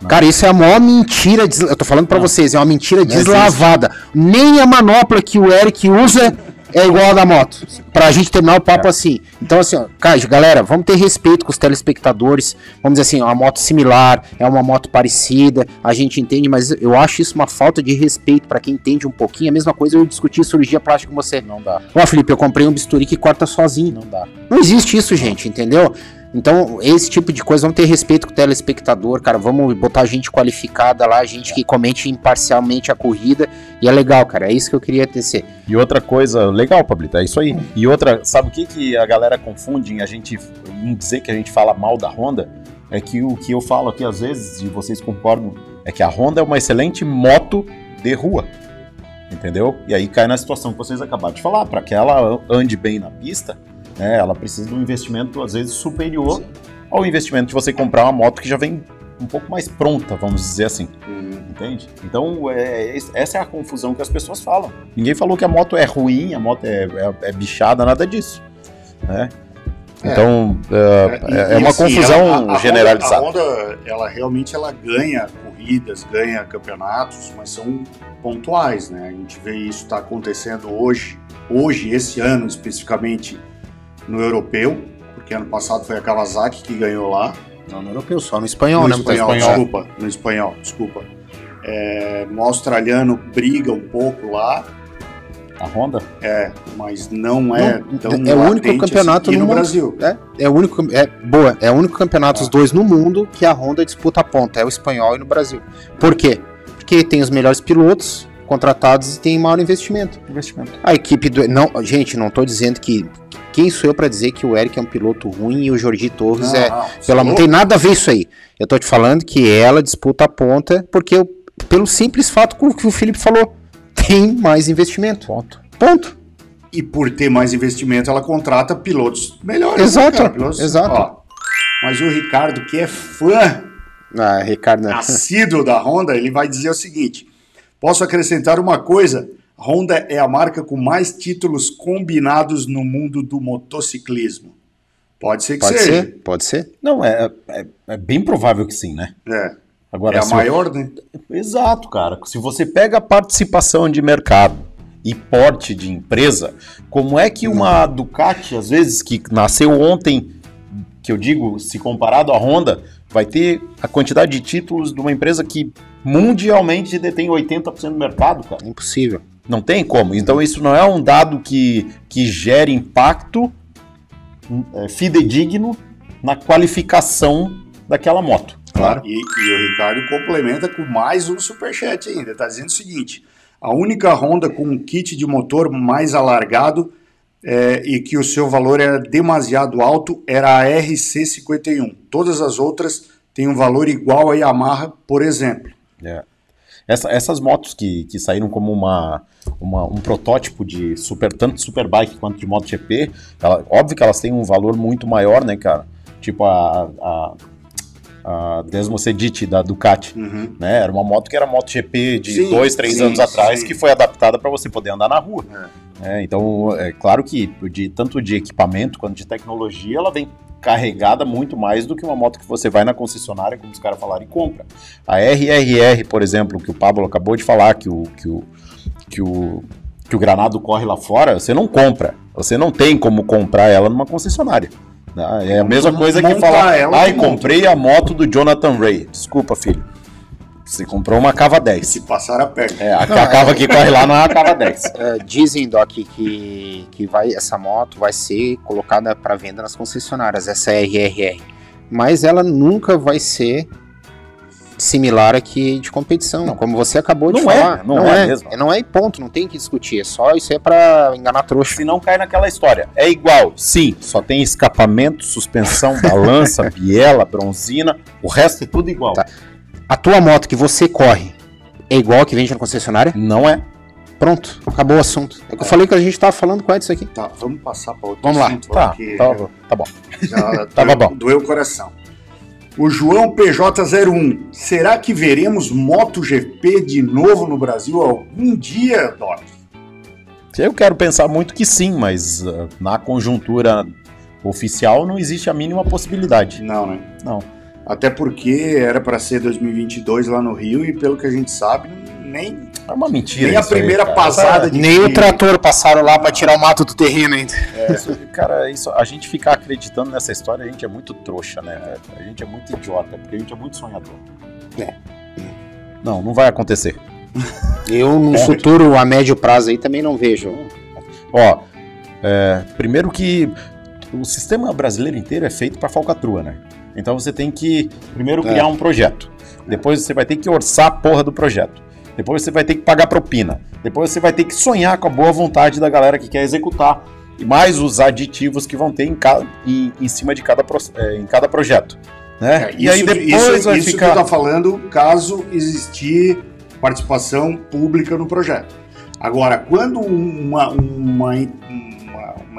Cara, isso é a maior mentira, eu tô falando pra vocês, é uma mentira deslavada. Nem a manopla que o Eric usa é igual a da moto, pra gente terminar o papo assim. Então assim, ó, Caio, galera, vamos ter respeito com os telespectadores, vamos dizer assim, é uma moto similar, é uma moto parecida, a gente entende, mas eu acho isso uma falta de respeito pra quem entende um pouquinho. A mesma coisa eu discutir cirurgia plástica com você. Não dá. Ó, Felipe, eu comprei um bisturi que corta sozinho. Não dá. Não existe isso, gente, entendeu? Então, esse tipo de coisa, vamos ter respeito com o telespectador, cara, vamos botar gente qualificada lá, gente que comente imparcialmente a corrida, e é legal, cara, é isso que eu queria tecer. E outra coisa, legal, Pablito, é isso aí. E outra, sabe o que que a galera confunde, a gente, em dizer que a gente fala mal da Honda? É que o que eu falo aqui às vezes, e vocês concordam, é que a Honda é uma excelente moto de rua, entendeu? E aí cai na situação que vocês acabaram de falar, para que ela ande bem na pista, é, ela precisa de um investimento, às vezes, superior ao investimento de você comprar uma moto que já vem um pouco mais pronta, vamos dizer assim. Entende? Então, essa é a confusão que as pessoas falam. Ninguém falou que a moto é ruim, a moto é bichada, nada disso. Né? Então, é uma assim, confusão a generalizada. A Honda, ela realmente ela ganha corridas, ganha campeonatos, mas são pontuais, né? A gente vê isso tá acontecendo hoje, esse ano especificamente, no europeu, porque ano passado foi a Kawasaki que ganhou lá. Não, no europeu, só no espanhol, no né? No espanhol, desculpa. É, no australiano briga um pouco lá. A Honda? É, mas não é não, tão é o único campeonato assim, no mundo, Brasil. É o único campeonato, os dois no mundo, que a Honda disputa a ponta, é o espanhol e no Brasil. Por quê? Porque tem os melhores pilotos contratados e tem maior investimento. A equipe do... Não, gente, não tô dizendo que... Quem sou eu para dizer que o Eric é um piloto ruim e o Jordi Torres não tem nada a ver isso aí. Eu tô te falando que ela disputa a ponta porque pelo simples fato que o Felipe falou, tem mais investimento. Ponto. E por ter mais investimento, ela contrata pilotos melhores. Exato. Ó, mas o Ricardo, que é fã assíduo da Honda, ele vai dizer o seguinte: posso acrescentar uma coisa? Honda é a marca com mais títulos combinados no mundo do motociclismo. Pode ser que seja. Não, é bem provável que sim, né? É. Agora, é a maior, né? Exato, cara. Se você pega a participação de mercado e porte de empresa, como é que uma Ducati, às vezes, que nasceu ontem, que eu digo, se comparado à Honda, vai ter a quantidade de títulos de uma empresa que mundialmente detém 80% do mercado, cara? Impossível. Não tem como. Então isso não é um dado que gera impacto fidedigno na qualificação daquela moto. Claro. E o Ricardo complementa com mais um superchat ainda. Está dizendo o seguinte: a única Honda com um kit de motor mais alargado e que o seu valor era demasiado alto era a RC51. Todas as outras têm um valor igual a Yamaha, por exemplo. Essas motos que saíram como um protótipo de tanto Superbike quanto de MotoGP, óbvio que elas têm um valor muito maior, né, cara? Tipo a Desmosedit da Ducati, né? Era uma moto que era MotoGP de 2-3 anos atrás, que foi adaptada para você poder andar na rua. Então, é claro que tanto de equipamento quanto de tecnologia, ela vem carregada muito mais do que uma moto que você vai na concessionária, como os caras falaram, e compra. A RRR, por exemplo, que o Pablo acabou de falar, que o Granado corre lá fora, você não compra. Você não tem como comprar ela numa concessionária. É a mesma coisa que falar, comprei a moto do Jonathan Ray. Desculpa, filho. Você comprou uma Cava 10. Se passar a perna. A Cava que corre lá não é a Cava 10. Dizem, Doc, essa moto vai ser colocada para venda nas concessionárias, essa RRR. Mas ela nunca vai ser similar aqui de competição, como você acabou de falar. Não é mesmo. Não é ponto, não tem que discutir. É só isso aí para enganar trouxa. Se não cai naquela história. É igual, sim, só tem escapamento, suspensão, balança, biela, bronzina, o resto é tudo igual. Tá. A tua moto que você corre é igual a que vende na concessionária? Não é. Pronto, acabou o assunto. É que eu falei que a gente tava falando com isso aqui. Tá, vamos passar para outro assunto. Tá bom. Já doeu o coração. O João PJ01, será que veremos MotoGP de novo no Brasil algum dia, Doc? Eu quero pensar muito que sim, mas na conjuntura oficial não existe a mínima possibilidade. Não, né? Não. Até porque era para ser 2022 lá no Rio e pelo que a gente sabe, nem. É uma mentira. Nem a primeira aí, passada de. Nem o trator passaram lá pra tirar o mato do terreno ainda. É, isso, cara, isso, a gente ficar acreditando nessa história, a gente é muito trouxa, né, velho? A gente é muito idiota, porque a gente é muito sonhador. É. Não, não vai acontecer. Eu, no futuro, a médio prazo aí, também não vejo. Ó, primeiro que o sistema brasileiro inteiro é feito pra falcatrua, né? Então você tem que primeiro criar um projeto. Depois você vai ter que orçar a porra do projeto. Depois você vai ter que pagar propina. Depois você vai ter que sonhar com a boa vontade da galera que quer executar. E mais os aditivos que vão ter em cima de cada projeto. Né? É, e isso, aí depois isso, vai isso ficar... Isso que eu tô falando caso existir participação pública no projeto. Agora, quando uma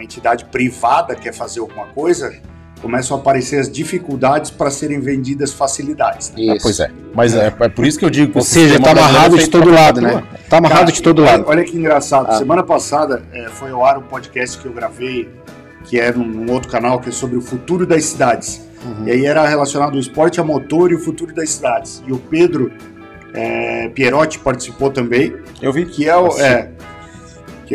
entidade privada quer fazer alguma coisa... Começam a aparecer as dificuldades para serem vendidas facilidades. Né? Ah, pois é. Mas é por isso que eu digo que... Ou seja, está amarrado de todo lado, né? Está amarrado de todo lado. Olha que engraçado. Semana passada foi ao ar um podcast que eu gravei, que é num outro canal, que é sobre o futuro das cidades. Uhum. E aí era relacionado o esporte a motor e o futuro das cidades. E o Pedro Pierotti participou também. Eu vi. Que é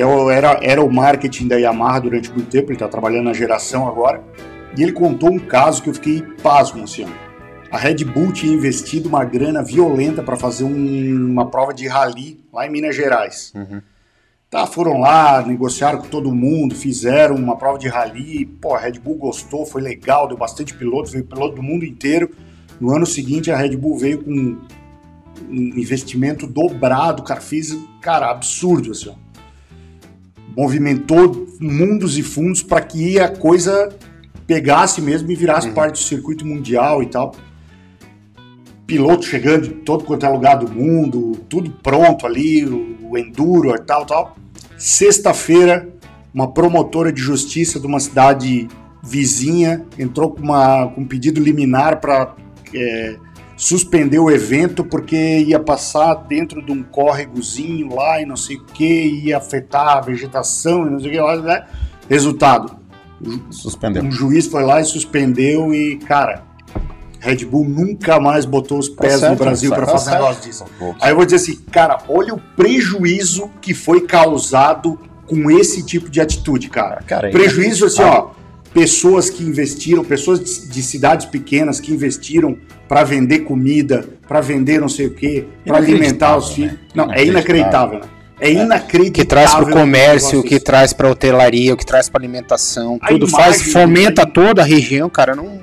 o... era o marketing da Yamaha durante muito tempo. Ele está trabalhando na geração agora. E ele contou um caso que eu fiquei pasmo, assim, ó. A Red Bull tinha investido uma grana violenta para fazer uma prova de rally lá em Minas Gerais. Uhum. Tá, foram lá, negociaram com todo mundo, fizeram uma prova de rally. Pô, a Red Bull gostou, foi legal, deu bastante piloto, veio piloto do mundo inteiro. No ano seguinte, a Red Bull veio com um investimento dobrado, cara, fez, cara, absurdo, assim, ó. Movimentou mundos e fundos para que a coisa... pegasse mesmo e virasse parte do circuito mundial e tal. Piloto chegando de todo quanto é lugar do mundo, tudo pronto ali, o enduro e tal. Sexta-feira, uma promotora de justiça de uma cidade vizinha entrou com um pedido liminar para suspender o evento porque ia passar dentro de um córregozinho lá e não sei o que, ia afetar a vegetação e não sei o que lá, né? Resultado. Suspendeu. Um juiz foi lá e suspendeu e, cara, Red Bull nunca mais botou os pés no Brasil para fazer negócio disso. Aí eu vou dizer assim, cara, olha o prejuízo que foi causado com esse tipo de atitude, cara. Prejuízo assim, ó, pessoas que investiram, pessoas de cidades pequenas que investiram para vender comida, para vender não sei o quê, para alimentar os filhos. Não, é inacreditável, né? É inacreditável. Que traz para o comércio, que traz para hotelaria, o que traz para alimentação, tudo faz, fomenta toda a região, cara. Não.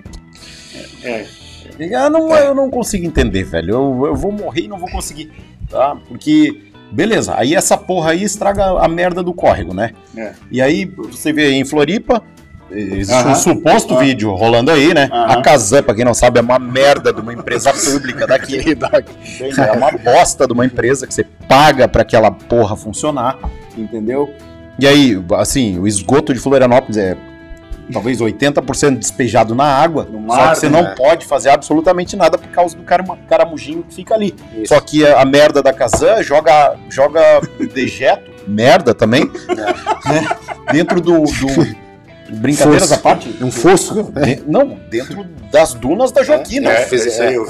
Eu não consigo entender, velho. Eu vou morrer e não vou conseguir, tá? Porque, beleza, aí essa porra aí estraga a merda do córrego, né? É. E aí você vê aí em Floripa, existe um suposto vídeo rolando aí, né? A Casan, pra quem não sabe, é uma merda de uma empresa pública daqui. É uma bosta de uma empresa que você paga pra aquela porra funcionar, entendeu? E aí, assim, o esgoto de Florianópolis é talvez 80% despejado na água, só que você não pode fazer absolutamente nada por causa do caramujinho que fica ali. Isso. Só que a merda da Casan joga dejeto, merda também, né? Dentro do brincadeiras à parte, um fosso, né? Não, dentro das dunas da Joaquina. Eu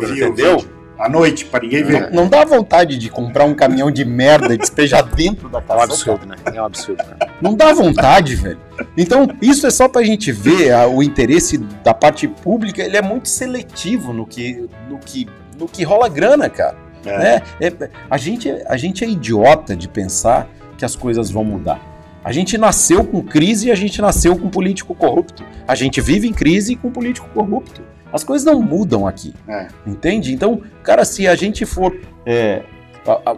vi, entendeu? À noite, para ninguém ver. Não dá vontade de comprar um caminhão de merda e despejar dentro da casa. É um absurdo, né? É um absurdo, né? Não dá vontade, velho. Então, isso é só pra gente ver o interesse da parte pública, ele é muito seletivo no que rola grana, cara. É. Né? A gente é idiota de pensar que as coisas vão mudar. A gente nasceu com crise e a gente nasceu com político corrupto. A gente vive em crise com político corrupto. As coisas não mudam aqui, entende? Então, cara, se a gente for...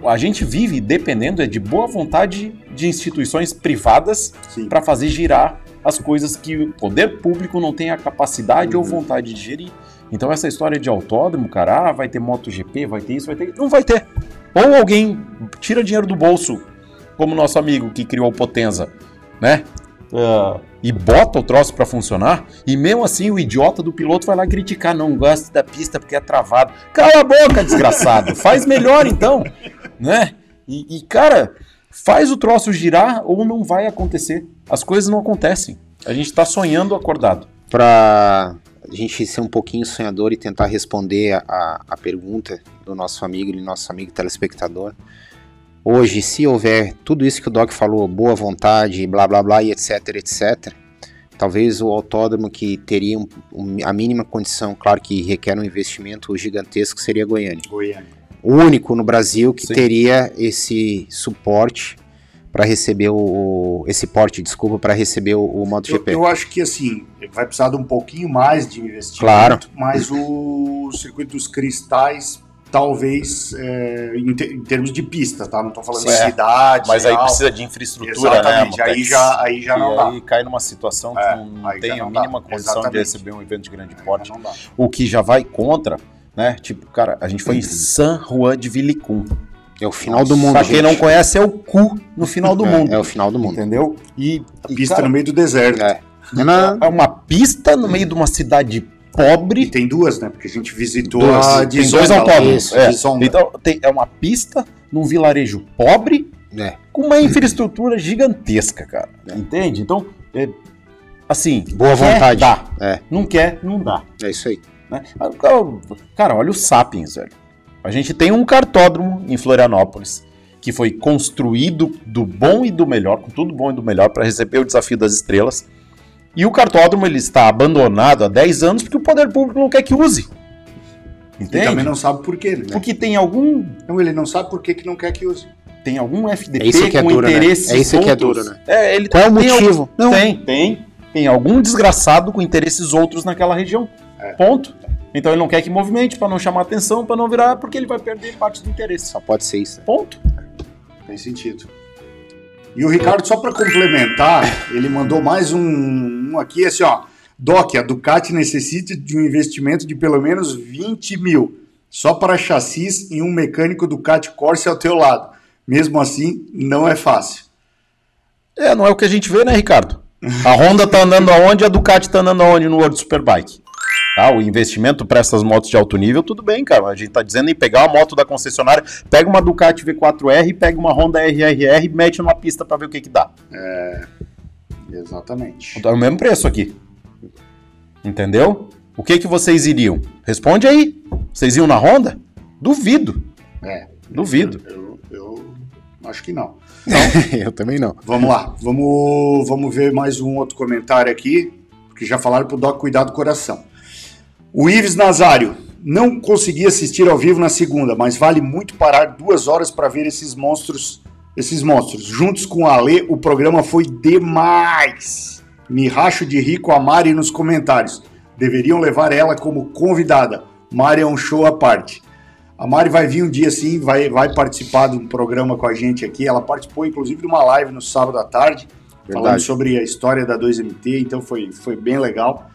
A gente vive dependendo de boa vontade de instituições privadas para fazer girar as coisas que o poder público não tem a capacidade ou vontade de gerir. Então, essa história de autódromo, cara, vai ter MotoGP, vai ter isso, vai ter... Não vai ter. Ou alguém tira dinheiro do bolso, como o nosso amigo que criou o Potenza, né? E bota o troço pra funcionar, e mesmo assim o idiota do piloto vai lá criticar, não gosta da pista porque é travado. Cala a boca, desgraçado! Faz melhor então, né? E, cara, faz o troço girar ou não vai acontecer. As coisas não acontecem. A gente tá sonhando acordado. Pra a gente ser um pouquinho sonhador e tentar responder a pergunta do nosso amigo e nosso amigo telespectador. Hoje, se houver tudo isso que o Doc falou, boa vontade, blá blá blá e etc, etc, talvez o autódromo que teria a mínima condição, claro que requer um investimento gigantesco, seria Goiânia. O único no Brasil que teria esse suporte para receber o MotoGP. Eu acho que assim, vai precisar de um pouquinho mais de investimento, claro. Mas o circuito dos Cristais, talvez, em termos de pista, tá? Não estou falando de cidade. Mas aí precisa de infraestrutura, exatamente, né? Aí já não dá. E aí cai numa situação que não tem a mínima condição de receber um evento de grande porte. O que já vai contra, né? Tipo, cara, a gente foi em San Juan de Vilicum. É o final do mundo. Pra quem não conhece, é o cu no final do mundo. É o final do mundo. Entendeu? E pista, cara, no meio do deserto. É uma pista no meio de uma cidade pobre. E tem duas, né? Porque a gente visitou tem dois autódromos. Então, é uma pista num vilarejo pobre com uma infraestrutura gigantesca, cara. Entende? Então, assim... Boa vontade. Dá. Não quer, não dá. É isso aí. Né? Cara, olha o Sapiens, velho. A gente tem um cartódromo em Florianópolis que foi construído do bom e do melhor, com tudo bom e do melhor, para receber o Desafio das Estrelas. E o cartódromo ele está abandonado há 10 anos porque o poder público não quer que use. Entende? E também não sabe por quê, né? Porque tem algum... Não, ele não sabe por que que não quer que use. Tem algum FDP com interesses... É isso que é duro, né? Qual é o motivo? Tem algum desgraçado com interesses outros naquela região. Ponto. Então ele não quer que movimente para não chamar atenção, para não virar, porque ele vai perder parte do interesse. Só pode ser isso. Né? Ponto. Tem sentido. E o Ricardo, só para complementar, ele mandou mais um aqui, assim, ó. Doc, a Ducati necessita de um investimento de pelo menos 20 mil, só para chassis e um mecânico Ducati Corsa ao teu lado. Mesmo assim, não é fácil. Não é o que a gente vê, né, Ricardo? A Honda tá andando aonde, a Ducati tá andando aonde no World Superbike? Ah, o investimento para essas motos de alto nível, tudo bem, cara. A gente tá dizendo em pegar uma moto da concessionária, pega uma Ducati V4R, pega uma Honda RRR e mete numa pista para ver o que dá. Exatamente. Então, é o mesmo preço aqui. Entendeu? O que vocês iriam? Responde aí. Vocês iam na Honda? Duvido. Duvido. Eu acho que não. Eu também não. Vamos lá. Vamos ver mais um outro comentário aqui, que já falaram pro Doc cuidar do coração. O Ives Nazário, não consegui assistir ao vivo na segunda, mas vale muito parar 2 horas para ver esses monstros. Juntos com a Ale, o programa foi demais. Me racho de rir com a Mari nos comentários. Deveriam levar ela como convidada. Mari é um show à parte. A Mari vai vir um dia sim, vai participar de um programa com a gente aqui. Ela participou inclusive de uma live no sábado à tarde, falando sobre a história da 2MT, então foi bem legal.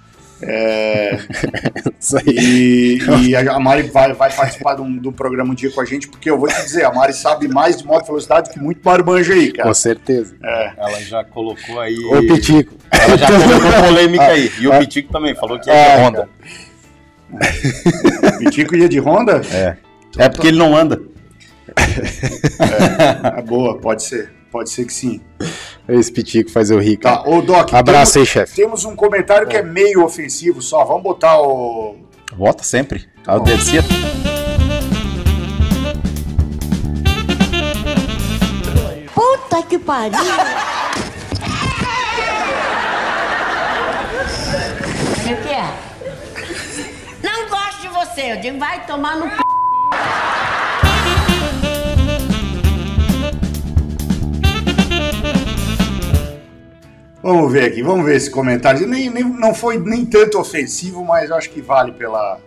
E a Mari vai participar do programa um dia com a gente, porque eu vou te dizer, a Mari sabe mais de moto velocidade que muito marmanjo aí, cara. Com certeza. Ela já colocou aí... O Pitico. Ela já colocou polêmica aí. E o Pitico também falou que ia de Honda. O Pitico ia de Honda? É porque ele não anda. Boa, pode ser. Pode ser que sim. Esse Pitico faz eu rir, cara. Tá, ô Doc, abraço aí, chefe. Temos um comentário que é meio ofensivo só. Vamos botar o... Bota sempre. A descer. Puta que pariu. O que é? Não gosto de você. Eu digo, vai tomar no c... Vamos ver aqui, vamos ver esse comentário. Não foi nem tanto ofensivo, mas acho que vale pela...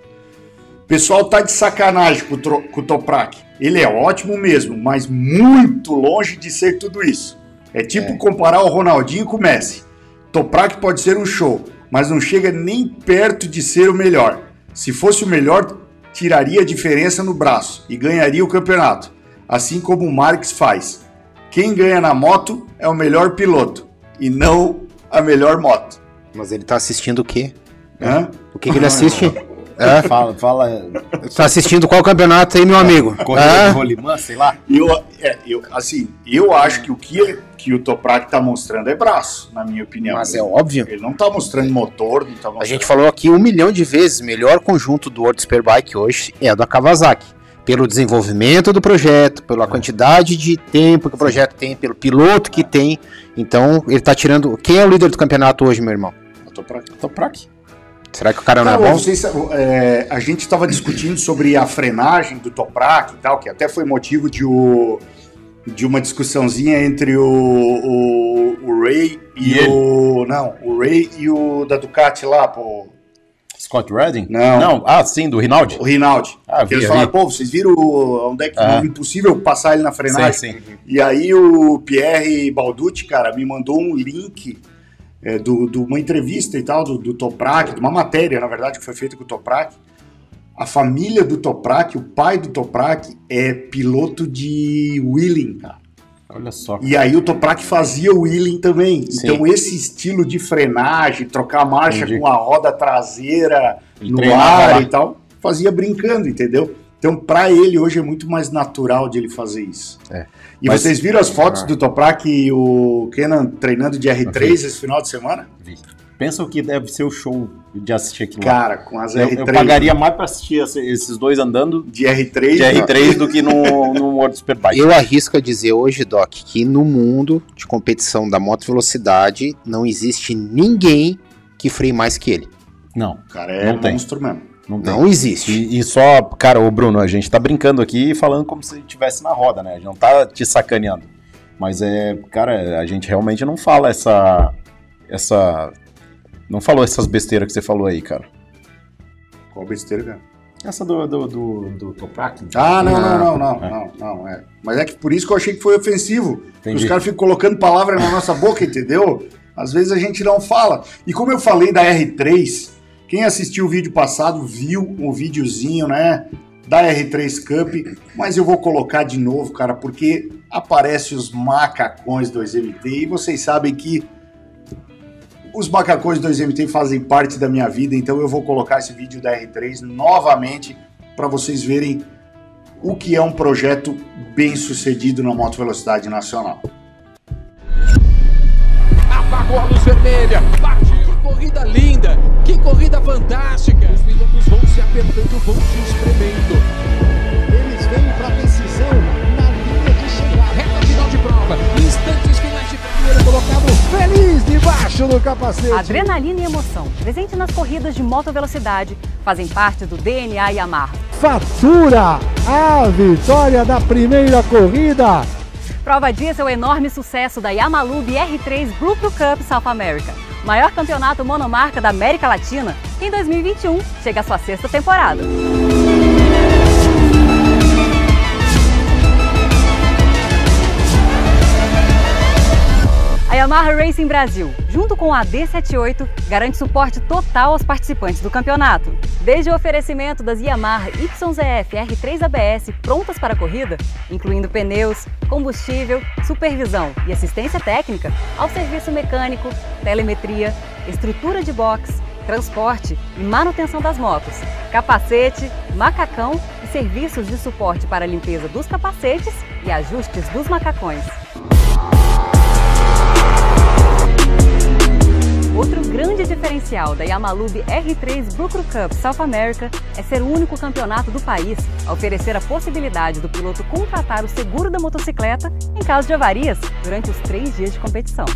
O pessoal tá de sacanagem com o Toprak. Ele é ótimo mesmo, mas muito longe de ser tudo isso. É tipo comparar o Ronaldinho com o Messi. Toprak pode ser um show, mas não chega nem perto de ser o melhor. Se fosse o melhor, tiraria a diferença no braço e ganharia o campeonato. Assim como o Marques faz. Quem ganha na moto é o melhor piloto. E não a melhor moto. Mas ele tá assistindo o quê? O que ele assiste? Fala. Tá assistindo qual campeonato aí, meu amigo? Corrida de Rolimã, sei lá. Eu acho que o Toprak tá mostrando é braço, na minha opinião. Mas é óbvio. Ele não tá mostrando motor, não tá mostrando... A gente falou aqui 1 milhão de vezes, melhor conjunto do World Superbike hoje é a da Kawasaki. pelo desenvolvimento do projeto, pela quantidade de tempo que o projeto tem, pelo piloto que tem. Então, ele tá tirando... Quem é o líder do campeonato hoje, meu irmão? Eu tô pra aqui. Será que o cara não é bom? Vocês, a gente estava discutindo sobre a frenagem do Toprak e tal, que até foi motivo de uma discussãozinha entre o Ray e o... Não, o Ray e o da Ducati lá, pô. Scott Redding? Não. Ah, sim, do Rinaldi? O Rinaldi. Ah, porque eles falaram, pô, vocês viram onde é que é impossível passar ele na frenagem? Sim, sim. E aí o Pierre Balducci, cara, me mandou um link... de uma entrevista e tal, do Toprak, de uma matéria, na verdade, que foi feita com o Toprak. A família do Toprak, o pai do Toprak, é piloto de wheeling, cara. Olha só. Cara. E aí o Toprak fazia wheeling também. Sim. Então esse estilo de frenagem, trocar a marcha com a roda traseira no ar e tal, fazia brincando, entendeu? Então, para ele, hoje é muito mais natural de ele fazer isso. E mas... vocês viram as fotos do Toprak e o Kenan treinando de R3 esse final de semana? Vi. Pensa o que deve ser o show de assistir aquilo. Cara, com as R3... Eu pagaria mais para assistir esses dois andando de R3 do que no World Superbike. Eu arrisco a dizer hoje, Doc, que no mundo de competição da moto velocidade, não existe ninguém que freie mais que ele. Não. O cara é um monstro mesmo. Não existe. E só, cara, ô Bruno, a gente tá brincando aqui e falando como se estivesse na roda, né? A gente não tá te sacaneando. Mas cara, a gente realmente não fala não falou essas besteiras que você falou aí, cara. Qual besteira, cara? Essa do Toprak. Não. É. Mas é que por isso que eu achei que foi ofensivo. Os caras ficam colocando palavras na nossa boca, entendeu? Às vezes a gente não fala. E como eu falei da R3... Quem assistiu o vídeo passado viu um videozinho, né, da R3 Cup, mas eu vou colocar de novo, cara, porque aparece os macacões 2MT e vocês sabem que os macacões 2MT fazem parte da minha vida, então eu vou colocar esse vídeo da R3 novamente para vocês verem o que é um projeto bem sucedido na Moto Velocidade Nacional. Apagou a luz vermelha, partiu! Corrida linda, que corrida fantástica! Os pilotos vão se apertando, vão se espremendo. Eles vêm para decisão na linha de chegada. Reta final de prova, instantes finais de primeiro colocado, feliz debaixo do capacete. Adrenalina e emoção, presente nas corridas de moto velocidade, fazem parte do DNA Yamaha. Fatura a vitória da primeira corrida. Prova disso é o enorme sucesso da Yamalube R3 Grupo Cup South America, maior campeonato monomarca da América Latina, que em 2021 chega à sua 6ª temporada. A Yamaha Racing Brasil, junto com a D78, garante suporte total aos participantes do campeonato. Desde o oferecimento das Yamaha YZF R3 ABS prontas para a corrida, incluindo pneus, combustível, supervisão e assistência técnica, ao serviço mecânico, telemetria, estrutura de box, transporte e manutenção das motos, capacete, macacão e serviços de suporte para a limpeza dos capacetes e ajustes dos macacões. Outro grande diferencial da Yamalube R3 Brucro Cup South America é ser o único campeonato do país a oferecer a possibilidade do piloto contratar o seguro da motocicleta em caso de avarias durante os 3 dias de competição.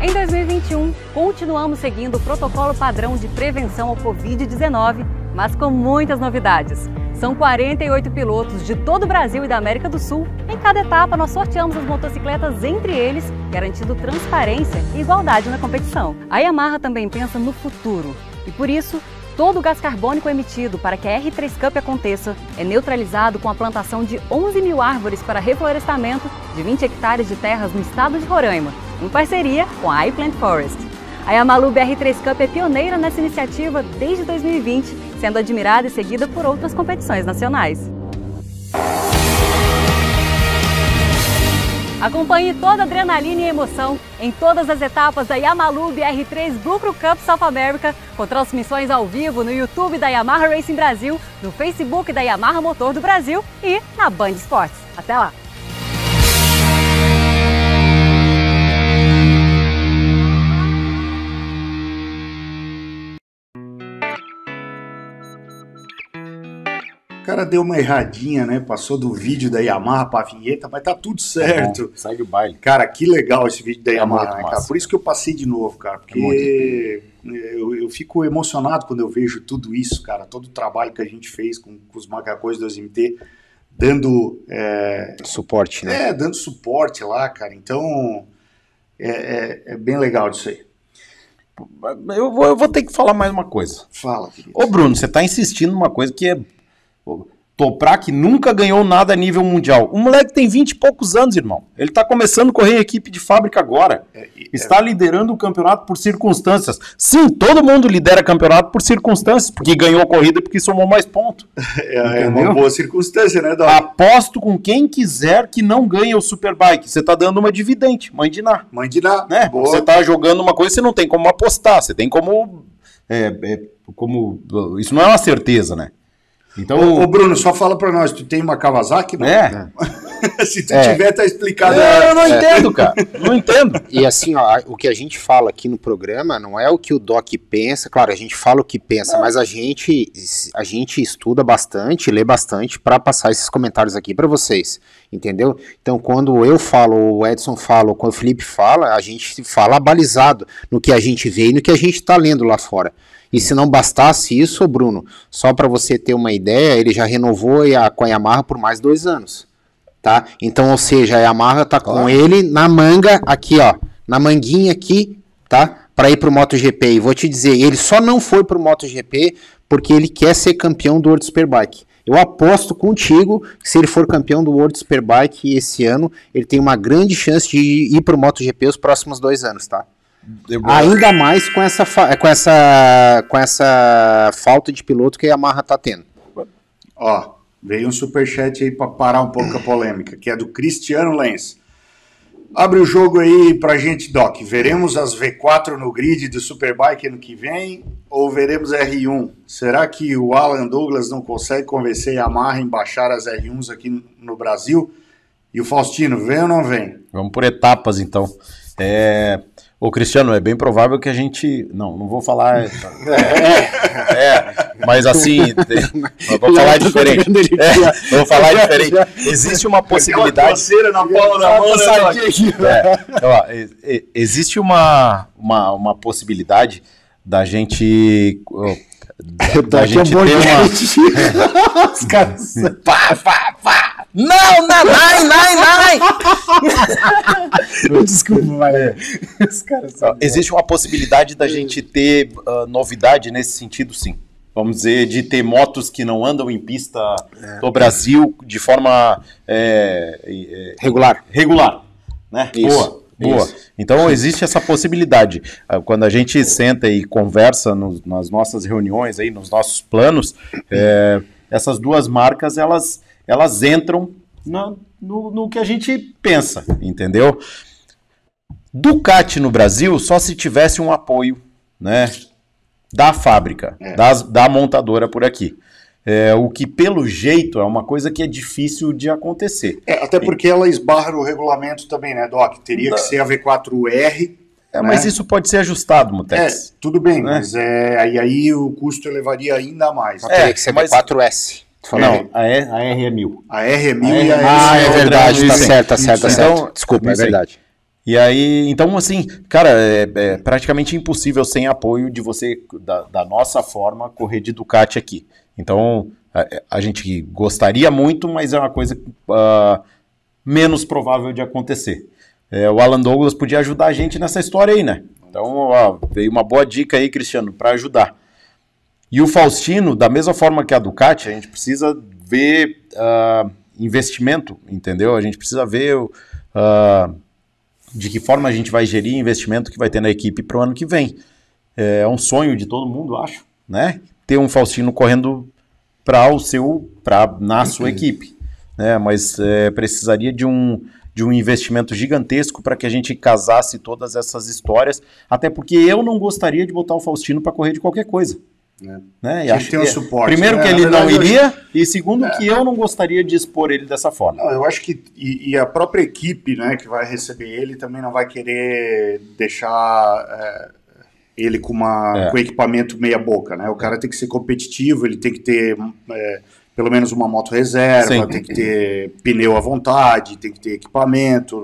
Em 2021, continuamos seguindo o protocolo padrão de prevenção ao Covid-19, mas com muitas novidades. São 48 pilotos de todo o Brasil e da América do Sul. Em cada etapa, nós sorteamos as motocicletas entre eles, garantindo transparência e igualdade na competição. A Yamaha também pensa no futuro e, por isso, todo o gás carbônico emitido para que a R3 Cup aconteça é neutralizado com a plantação de 11 mil árvores para reflorestamento de 20 hectares de terras no estado de Roraima, em parceria com a iPlant Forest. A Yamalube R3 Cup é pioneira nessa iniciativa desde 2020, sendo admirada e seguida por outras competições nacionais. Acompanhe toda a adrenalina e emoção em todas as etapas da Yamalube R3 Brucro Cup South America, com transmissões ao vivo no YouTube da Yamaha Racing Brasil, no Facebook da Yamaha Motor do Brasil e na Band Esportes. Até lá! cara deu uma erradinha, né? Passou do vídeo da Yamaha pra vinheta, mas tá tudo certo. É, segue o baile. Cara, que legal esse vídeo da Yamaha, né, cara? Por isso que eu passei de novo, cara. Porque eu fico emocionado quando eu vejo tudo isso, cara. Todo o trabalho que a gente fez com os macacões do MT, dando... suporte, né? É, dando suporte lá, cara. Então, é bem legal disso aí. Eu vou ter que falar mais uma coisa. Fala, querido. Ô, Bruno, você tá insistindo numa coisa que é... Toprak nunca ganhou nada a nível mundial. O moleque tem 20 e poucos anos, irmão. Ele tá começando a correr em equipe de fábrica agora. Está liderando o campeonato por circunstâncias. Sim, todo mundo lidera campeonato por circunstâncias, porque ganhou a corrida, porque somou mais ponto. É uma boa circunstância, né, Dó? Aposto com quem quiser que não ganha o Superbike. Você tá dando uma dividente, mandinar. Né? Você tá jogando uma coisa, você não tem como apostar, você tem como... Isso não é uma certeza, né? Então, ô Bruno, só fala pra nós, tu tem uma Kawasaki? Não? É. Se tu tiver, tá explicado. Eu não entendo, cara. Não entendo. E assim, ó, o que a gente fala aqui no programa não é o que o Doc pensa. Claro, a gente fala o que pensa, mas a gente estuda bastante, lê bastante pra passar esses comentários aqui pra vocês. Entendeu? Então, quando eu falo, o Edson fala, quando o Felipe fala, a gente fala balizado no que a gente vê e no que a gente tá lendo lá fora. E se não bastasse isso, Bruno, só para você ter uma ideia, ele já renovou com a Yamaha por mais 2 anos, tá? Então, ou seja, a Yamaha tá com ele na manga aqui, ó, na manguinha aqui, tá? Para ir pro MotoGP. E vou te dizer, ele só não foi pro MotoGP porque ele quer ser campeão do World Superbike. Eu aposto contigo que se ele for campeão do World Superbike esse ano, ele tem uma grande chance de ir pro MotoGP os próximos 2 anos, tá? Ainda mais com essa falta de piloto que a Yamaha tá tendo. Ó, veio um superchat aí para parar um pouco a polêmica, que é do Cristiano Lenz. Abre o jogo aí pra gente, Doc. Veremos as V4 no grid do Superbike ano que vem ou veremos R1? Será que o Alan Douglas não consegue convencer a Yamaha em baixar as R1s aqui no Brasil? E o Faustino, vem ou não vem? Vamos por etapas, então. Ô, Cristiano, é bem provável que a gente... Não vou falar... mas assim... Vou falar diferente. Vou falar diferente. Existe uma possibilidade... Na palma da mão, existe uma possibilidade da gente... Da gente ter uma... Os caras... Não! Desculpa, Maria. Existe uma possibilidade da gente ter novidade nesse sentido, sim. Vamos dizer, de ter motos que não andam em pista do Brasil de forma regular, né? Isso. Boa. Então existe essa possibilidade. Quando a gente senta e conversa nas nossas reuniões aí, nos nossos planos, essas duas marcas elas entram no que a gente pensa, entendeu? Ducati no Brasil só se tivesse um apoio, né, da fábrica, da montadora por aqui. O que, pelo jeito, é uma coisa que é difícil de acontecer. Até porque ela esbarra no regulamento também, né, Doc? Teria que ser a V4R... Mas isso pode ser ajustado, Mutex. Tudo bem, mas aí o custo elevaria ainda mais. Teria que ser V4S. Não, a R é 1000. A R é 1000 e a R... é verdade, tá certo, tá certo. Desculpa, é verdade. E aí, então assim, cara, é praticamente impossível sem apoio de você, da nossa forma, correr de Ducati aqui. Então, a gente gostaria muito, mas é uma coisa menos provável de acontecer. O Alan Douglas podia ajudar a gente nessa história aí, né? Então, veio uma boa dica aí, Cristiano, para ajudar. E o Faustino, da mesma forma que a Ducati, a gente precisa ver investimento, entendeu? A gente precisa ver de que forma a gente vai gerir investimento que vai ter na equipe para o ano que vem. É um sonho de todo mundo, acho, né? Ter um Faustino correndo na sua equipe. Né? Mas precisaria de um investimento gigantesco para que a gente casasse todas essas histórias, até porque eu não gostaria de botar o Faustino para correr de qualquer coisa. Né? E acho que tem um suporte, primeiro, que ele não iria, e segundo, que eu não gostaria de expor ele dessa forma. Não, eu acho que a própria equipe, né, que vai receber ele também não vai querer deixar ele com um equipamento meia boca, né? O cara tem que ser competitivo, ele tem que ter pelo menos uma moto reserva, sim, tem que ter pneu à vontade, tem que ter equipamento,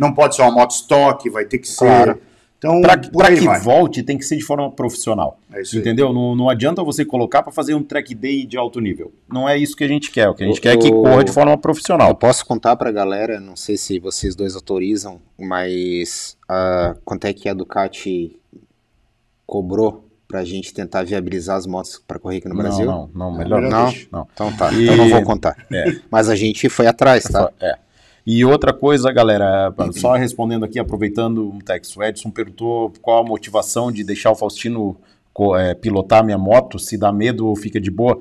não pode ser uma moto estoque, vai ter que ser... Claro. Então, para que volte, tem que ser de forma profissional, é isso, entendeu? Não adianta você colocar para fazer um track day de alto nível. Não é isso que a gente quer. O que a gente quer é que corra de forma profissional. Eu posso contar para a galera, não sei se vocês dois autorizam, mas quanto é que a Ducati cobrou para a gente tentar viabilizar as motos para correr aqui no Brasil? Não, melhor não. Então tá, então não vou contar. É. Mas a gente foi atrás, tá? É. E outra coisa, galera, só respondendo aqui, aproveitando o Tex, o Edson perguntou qual a motivação de deixar o Faustino pilotar a minha moto, se dá medo ou fica de boa.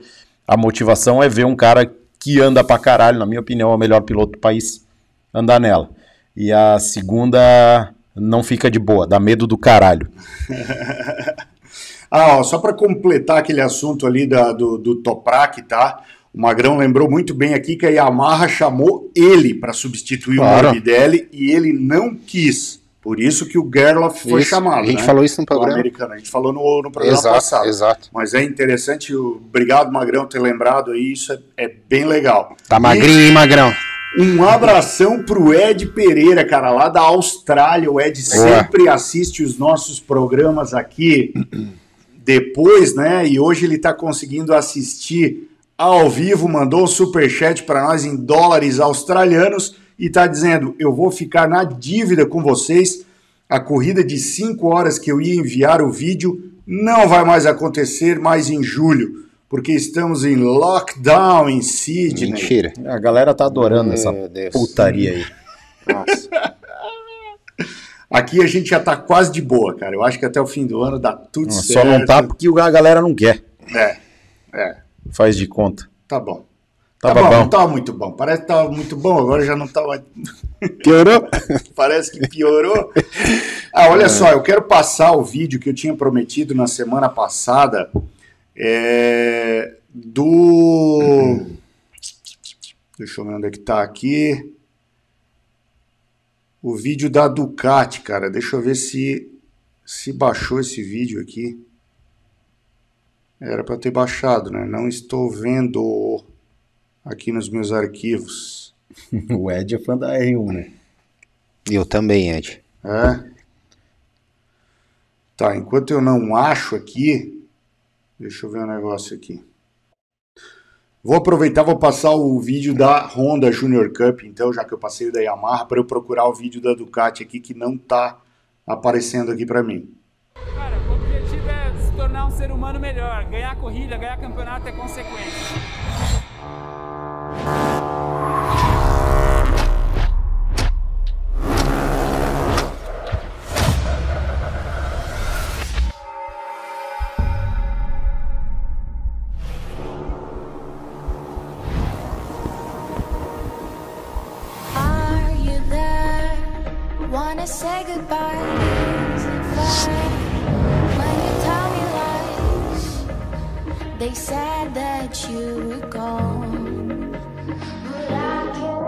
A motivação é ver um cara que anda pra caralho, na minha opinião, é o melhor piloto do país, andar nela. E a segunda, não fica de boa, dá medo do caralho. Ó, só pra completar aquele assunto ali do Toprak, tá? O Magrão lembrou muito bem aqui que a Yamaha chamou ele para substituir o Morbidelli e ele não quis. Por isso que o Gerloff foi chamado. A gente falou isso no programa. A gente falou no programa passado. Exato. Mas é interessante, obrigado Magrão ter lembrado aí, isso é bem legal. Tá magrinho, hein, Magrão? Um abração pro Ed Pereira, cara, lá da Austrália. O Ed sempre assiste os nossos programas aqui depois, né? E hoje ele tá conseguindo assistir ao vivo, mandou um superchat para nós em dólares australianos e tá dizendo, eu vou ficar na dívida com vocês, a corrida de 5 horas que eu ia enviar o vídeo não vai mais acontecer mais em julho, porque estamos em lockdown em Sydney. Mentira. A galera tá adorando essa putaria aí. Nossa. Aqui a gente já tá quase de boa, cara. Eu acho que até o fim do ano dá tudo certo. Só não tá porque a galera não quer. Faz de conta. Tá bom. Tá bom. Não tá muito bom. Parece que tava muito bom, agora já não tá mais. Piorou? Parece que piorou. Olha só, eu quero passar o vídeo que eu tinha prometido na semana passada Deixa eu ver onde é que tá aqui. O vídeo da Ducati, cara. Deixa eu ver se baixou esse vídeo aqui. Era para ter baixado, né? Não estou vendo aqui nos meus arquivos. O Ed é fã da R1, né? Eu também, Ed. Tá, enquanto eu não acho aqui, deixa eu ver um negócio aqui. Vou aproveitar, vou passar o vídeo da Honda Junior Cup, então, já que eu passei o da Yamaha, para eu procurar o vídeo da Ducati aqui, que não tá aparecendo aqui para mim. Tornar um ser humano melhor, ganhar corrida, ganhar campeonato é consequência. Are you there? Wanna say goodbye? They said that you were gone, but I can't.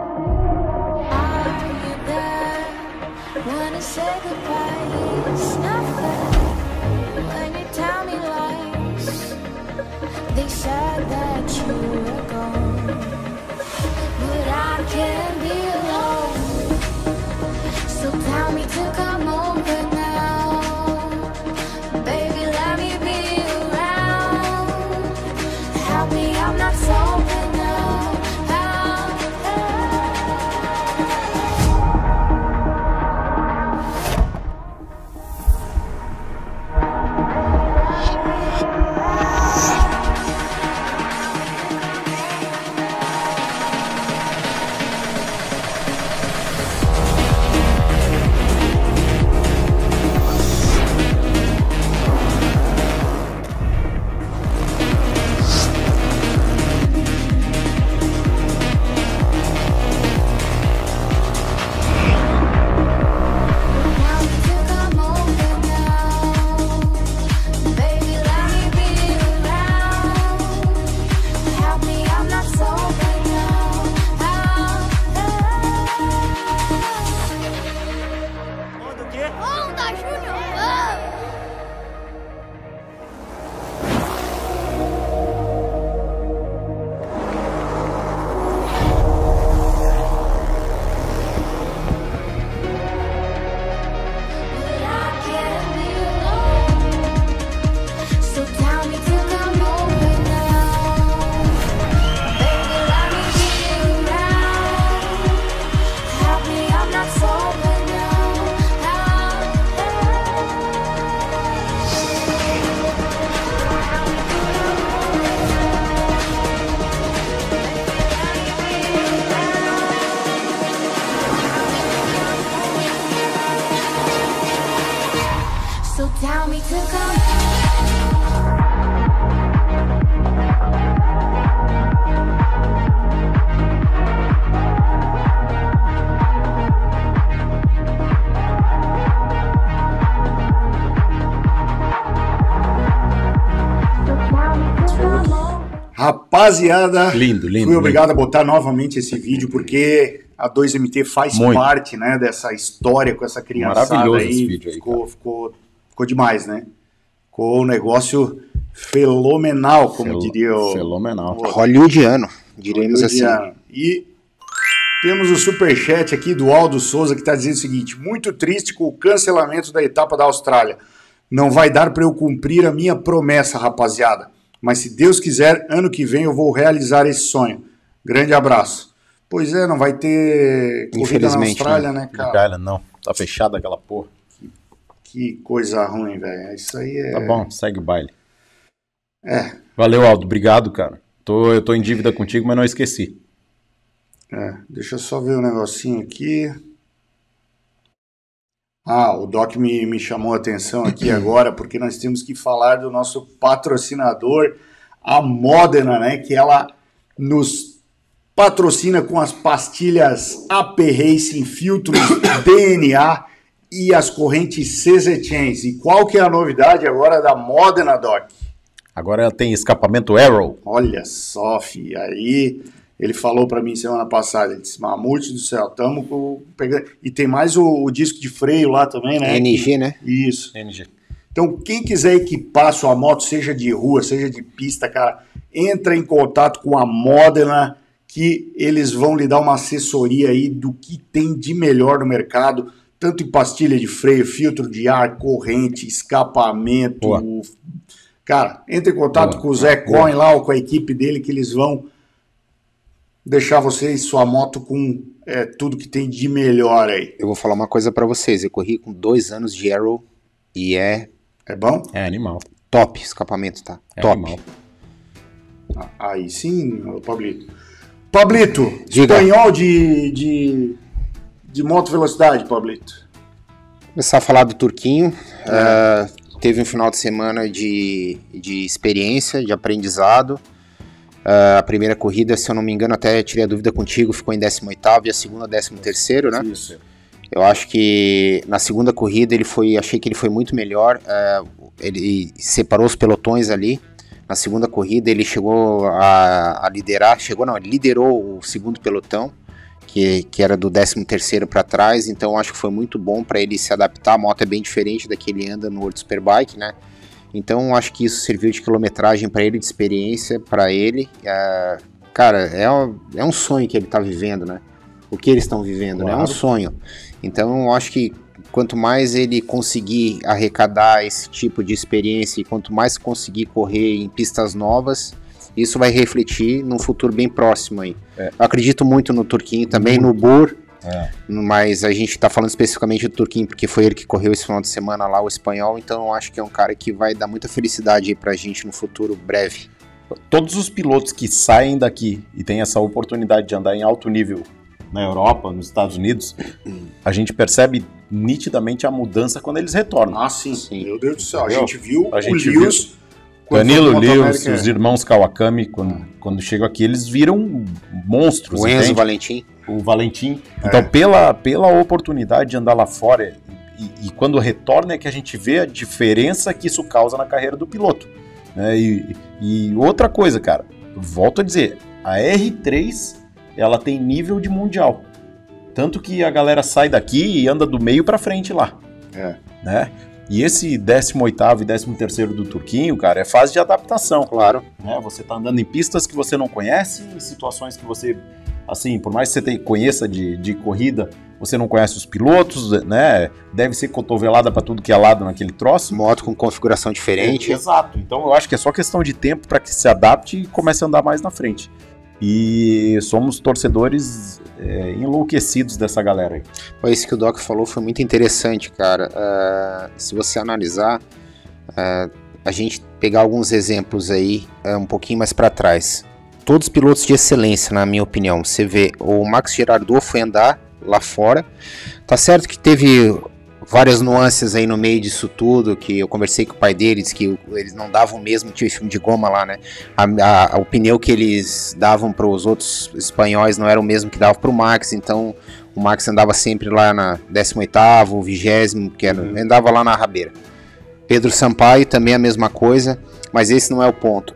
Are you there? Wanna say goodbye? It's not fair when you tell me lies. They said that you were gone, but I can't be alone. So tell me to come over now, baby. Let me be. I'm not sober now. Rapaziada, lindo. Fui obrigado a botar novamente esse vídeo, porque a 2MT faz parte, né, dessa história com essa criançada. Maravilhoso aí. Esse vídeo aí ficou demais, né? Ficou um negócio fenomenal, como diria o... Fenomenal. Hollywoodiano, diremos assim. E temos o superchat aqui do Aldo Souza, que está dizendo o seguinte: muito triste com o cancelamento da etapa da Austrália. Não vai dar para eu cumprir a minha promessa, rapaziada. Mas se Deus quiser, ano que vem eu vou realizar esse sonho. Grande abraço. Pois é, não vai ter corrida na Austrália, né, cara? Infelizmente, não. Tá fechada aquela porra. Que coisa ruim, velho. Isso aí é... Tá bom, segue o baile. É. Valeu, Aldo. Obrigado, cara. Eu tô em dívida contigo, mas não esqueci. É, deixa eu só ver um negocinho aqui. Ah, o Doc me chamou a atenção aqui agora, porque nós temos que falar do nosso patrocinador, a Modena, né? Que ela nos patrocina com as pastilhas AP Racing, filtros DNA e as correntes CZ Chains. E qual que é a novidade agora da Modena, Doc? Agora ela tem escapamento Arrow. Olha só, filho, aí... Ele falou para mim semana passada, ele disse: Mamute do céu, estamos pegando... E tem mais o disco de freio lá também, né? NG, né? Isso. NG. Então, quem quiser equipar sua moto, seja de rua, seja de pista, cara, entra em contato com a Modena, que eles vão lhe dar uma assessoria aí do que tem de melhor no mercado, tanto em pastilha de freio, filtro de ar, corrente, escapamento. Boa. Cara, entra em contato com o Zé Cohen lá, ou com a equipe dele, que eles vão deixar vocês, sua moto com tudo que tem de melhor aí. Eu vou falar uma coisa pra vocês, eu corri com 2 anos de Arrow e é... É bom? É animal. Top, escapamento, tá? É top. Animal. Aí sim, Pablito. Pablito, diga. Espanhol de moto velocidade, Pablito. Vou começar a falar do Turquinho, teve um final de semana de experiência, de aprendizado. A primeira corrida, se eu não me engano, até tirei a dúvida contigo, ficou em 18º, e a segunda 13º, né? Isso. Eu acho que na segunda corrida achei que ele foi muito melhor, ele separou os pelotões ali. Na segunda corrida ele chegou a liderar, ele liderou o segundo pelotão, que era do 13º para trás, então acho que foi muito bom para ele se adaptar. A moto é bem diferente da que ele anda no World Superbike, né? Então acho que isso serviu de quilometragem para ele, de experiência para ele. Cara, é um sonho que ele tá vivendo, né? O que eles estão vivendo, claro, né? É um sonho. Então acho que quanto mais ele conseguir arrecadar esse tipo de experiência e quanto mais conseguir correr em pistas novas, isso vai refletir num futuro bem próximo aí. É. Eu acredito muito no Turquinho também, no Bur. É. Mas a gente tá falando especificamente do Turquinho, porque foi ele que correu esse final de semana lá, o espanhol, então eu acho que é um cara que vai dar muita felicidade aí pra gente no futuro breve. Todos os pilotos que saem daqui e têm essa oportunidade de andar em alto nível na Europa, nos Estados Unidos, a gente percebe nitidamente a mudança quando eles retornam. Ah, sim. Meu Deus do céu, a gente viu o Lewis, Danilo Lewis, os irmãos Kawakami, quando chegam aqui, eles viram monstros. O Enzo Valentim. O Valentim. Então, pela oportunidade de andar lá fora, e quando retorna é que a gente vê a diferença que isso causa na carreira do piloto. Né? E outra coisa, cara, volto a dizer, a R3, ela tem nível de mundial. Tanto que a galera sai daqui e anda do meio pra frente lá. É. Né? E esse 18º e 13º do Turquinho, cara, é fase de adaptação. Claro. Né? Você tá andando em pistas que você não conhece, em situações que você... Assim, por mais que você conheça de corrida, você não conhece os pilotos, né? Deve ser cotovelada para tudo que é lado naquele troço. Moto com configuração diferente. Exato. Então eu acho que é só questão de tempo para que se adapte e comece a andar mais na frente. E somos torcedores enlouquecidos dessa galera aí. Isso que o Doc falou foi muito interessante, cara. Se você analisar, a gente pegar alguns exemplos aí um pouquinho mais para trás. Todos pilotos de excelência, na minha opinião. Você vê, o Max Girardot foi andar lá fora. Tá certo que teve várias nuances aí no meio disso tudo, que eu conversei com o pai deles, que eles não davam o mesmo tipo de goma lá, né? O pneu que eles davam para os outros espanhóis não era o mesmo que dava para o Max, então o Max andava sempre lá na 18º, 20º, que era, andava lá na rabeira. Pedro Sampaio também a mesma coisa, mas esse não é o ponto.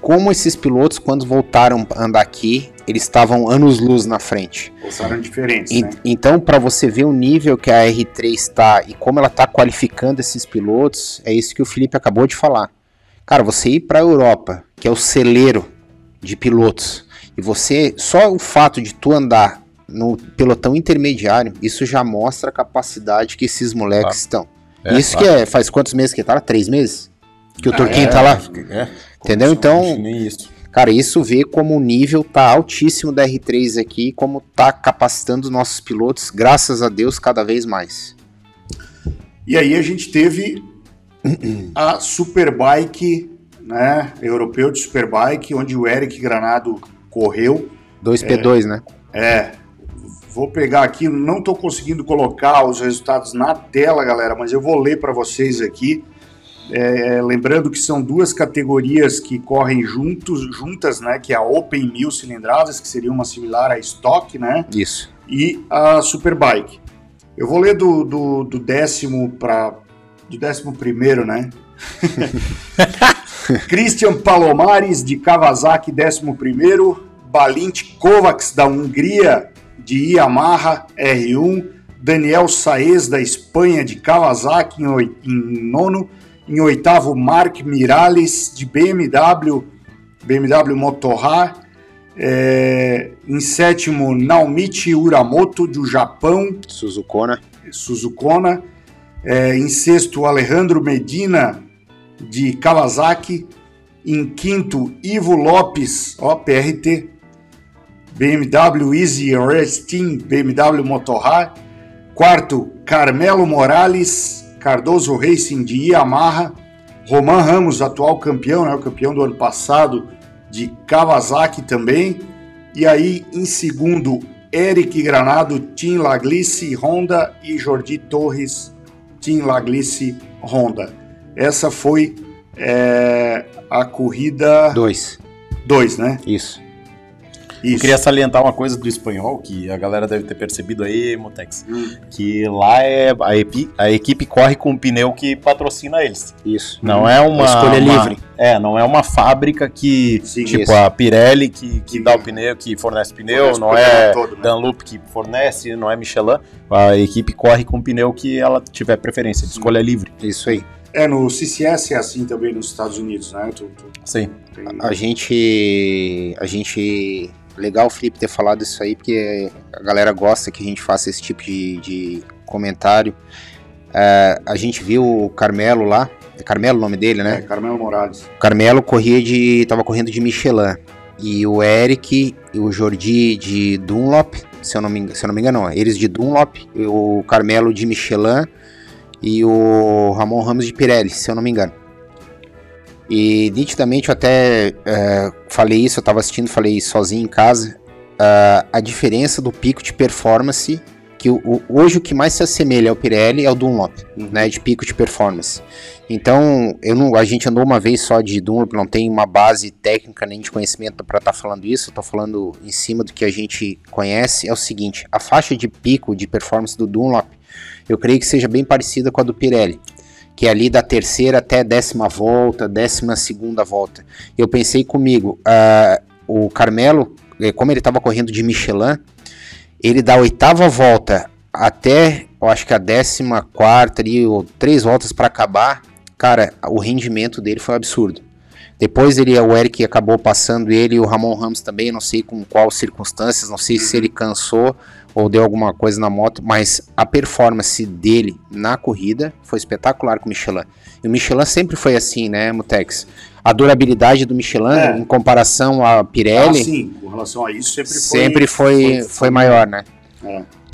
como esses pilotos, quando voltaram a andar aqui, eles estavam anos-luz na frente. Voltaram diferentes, né? Então, para você ver o nível que a R3 está e como ela está qualificando esses pilotos, é isso que o Felipe acabou de falar. Cara, você ir para a Europa, que é o celeiro de pilotos, e você, só o fato de tu andar no pelotão intermediário, isso já mostra a capacidade que esses moleques estão. É, isso que é, faz quantos meses que tá lá? 3 meses? Que o Turquinho tá lá? Entendeu? Então, cara, isso vê como o nível tá altíssimo da R3 aqui, como tá capacitando os nossos pilotos, graças a Deus, cada vez mais. E aí a gente teve a Superbike, né, europeu de Superbike, onde o Eric Granado correu. 2P2, né? É. Vou pegar aqui, não estou conseguindo colocar os resultados na tela, galera, mas eu vou ler para vocês aqui. Lembrando que são duas categorias que correm juntas, né? Que é a Open 1000 cilindradas, que seria uma similar à Stock, né? Isso. E a Superbike. Eu vou ler do décimo para... do 11º, né? Christian Palomares, de Kawasaki, 11º. Balint Kovacs, da Hungria, de Yamaha R1, Daniel Saez, da Espanha, de Kawasaki, em 9º, em 8º, Marc Miralles, de BMW Motorrad, em 7º, Naomichi Uramoto, do Japão, Suzukona, em 6º, Alejandro Medina, de Kawasaki, em 5º, Ivo Lopes, PRT, BMW Easy Race Team, BMW Motorrad. 4º, Carmelo Morales, Cardoso Racing, de Yamaha. Roman Ramos, atual campeão, né, o campeão do ano passado, de Kawasaki também. E aí, em 2º, Eric Granado, Team Laglice Honda, e Jordi Torres, Team Laglice Honda. Essa foi a corrida... 2, né? Isso. Eu queria salientar uma coisa do espanhol, que a galera deve ter percebido aí, Motex, que lá a equipe corre com o pneu que patrocina eles. Isso. Não é uma escolha livre. Não é uma fábrica que, a Pirelli que dá o pneu, que fornece pneu, não é Dunlop que fornece, não é Michelin. A equipe corre com o pneu que ela tiver preferência, de escolha livre. Isso aí. No CCS é assim também nos Estados Unidos, né? Sim. Tem... A gente... Legal o Felipe ter falado isso aí, porque a galera gosta que a gente faça esse tipo de comentário. A gente viu o Carmelo lá, é Carmelo o nome dele, né? Carmelo Morales. O Carmelo tava correndo de Michelin, e o Eric e o Jordi de Dunlop, se eu não me engano, eles de Dunlop, o Carmelo de Michelin e o Ramon Ramos de Pirelli, se eu não me engano. E nitidamente eu até falei isso, eu estava assistindo, falei sozinho em casa, a diferença do pico de performance, que hoje o que mais se assemelha ao Pirelli é o Dunlop, né, de pico de performance. Então a gente andou uma vez só de Dunlop, não tem uma base técnica nem de conhecimento para estar falando isso, eu estou falando em cima do que a gente conhece. É o seguinte, a faixa de pico de performance do Dunlop, eu creio que seja bem parecida com a do Pirelli, que é ali da 3ª até 12ª volta. Eu pensei comigo, o Carmelo, como ele estava correndo de Michelin, ele da 8ª volta até, eu acho que a 14ª, ali, ou 3 voltas para acabar, cara, o rendimento dele foi absurdo. Depois o Eric acabou passando ele, e o Ramon Ramos também, não sei com quais circunstâncias, não sei se ele cansou ou deu alguma coisa na moto, mas a performance dele na corrida foi espetacular com o Michelin. E o Michelin sempre foi assim, né, Mutex? A durabilidade do Michelin em comparação à Pirelli... sim, com relação a isso sempre foi maior, né?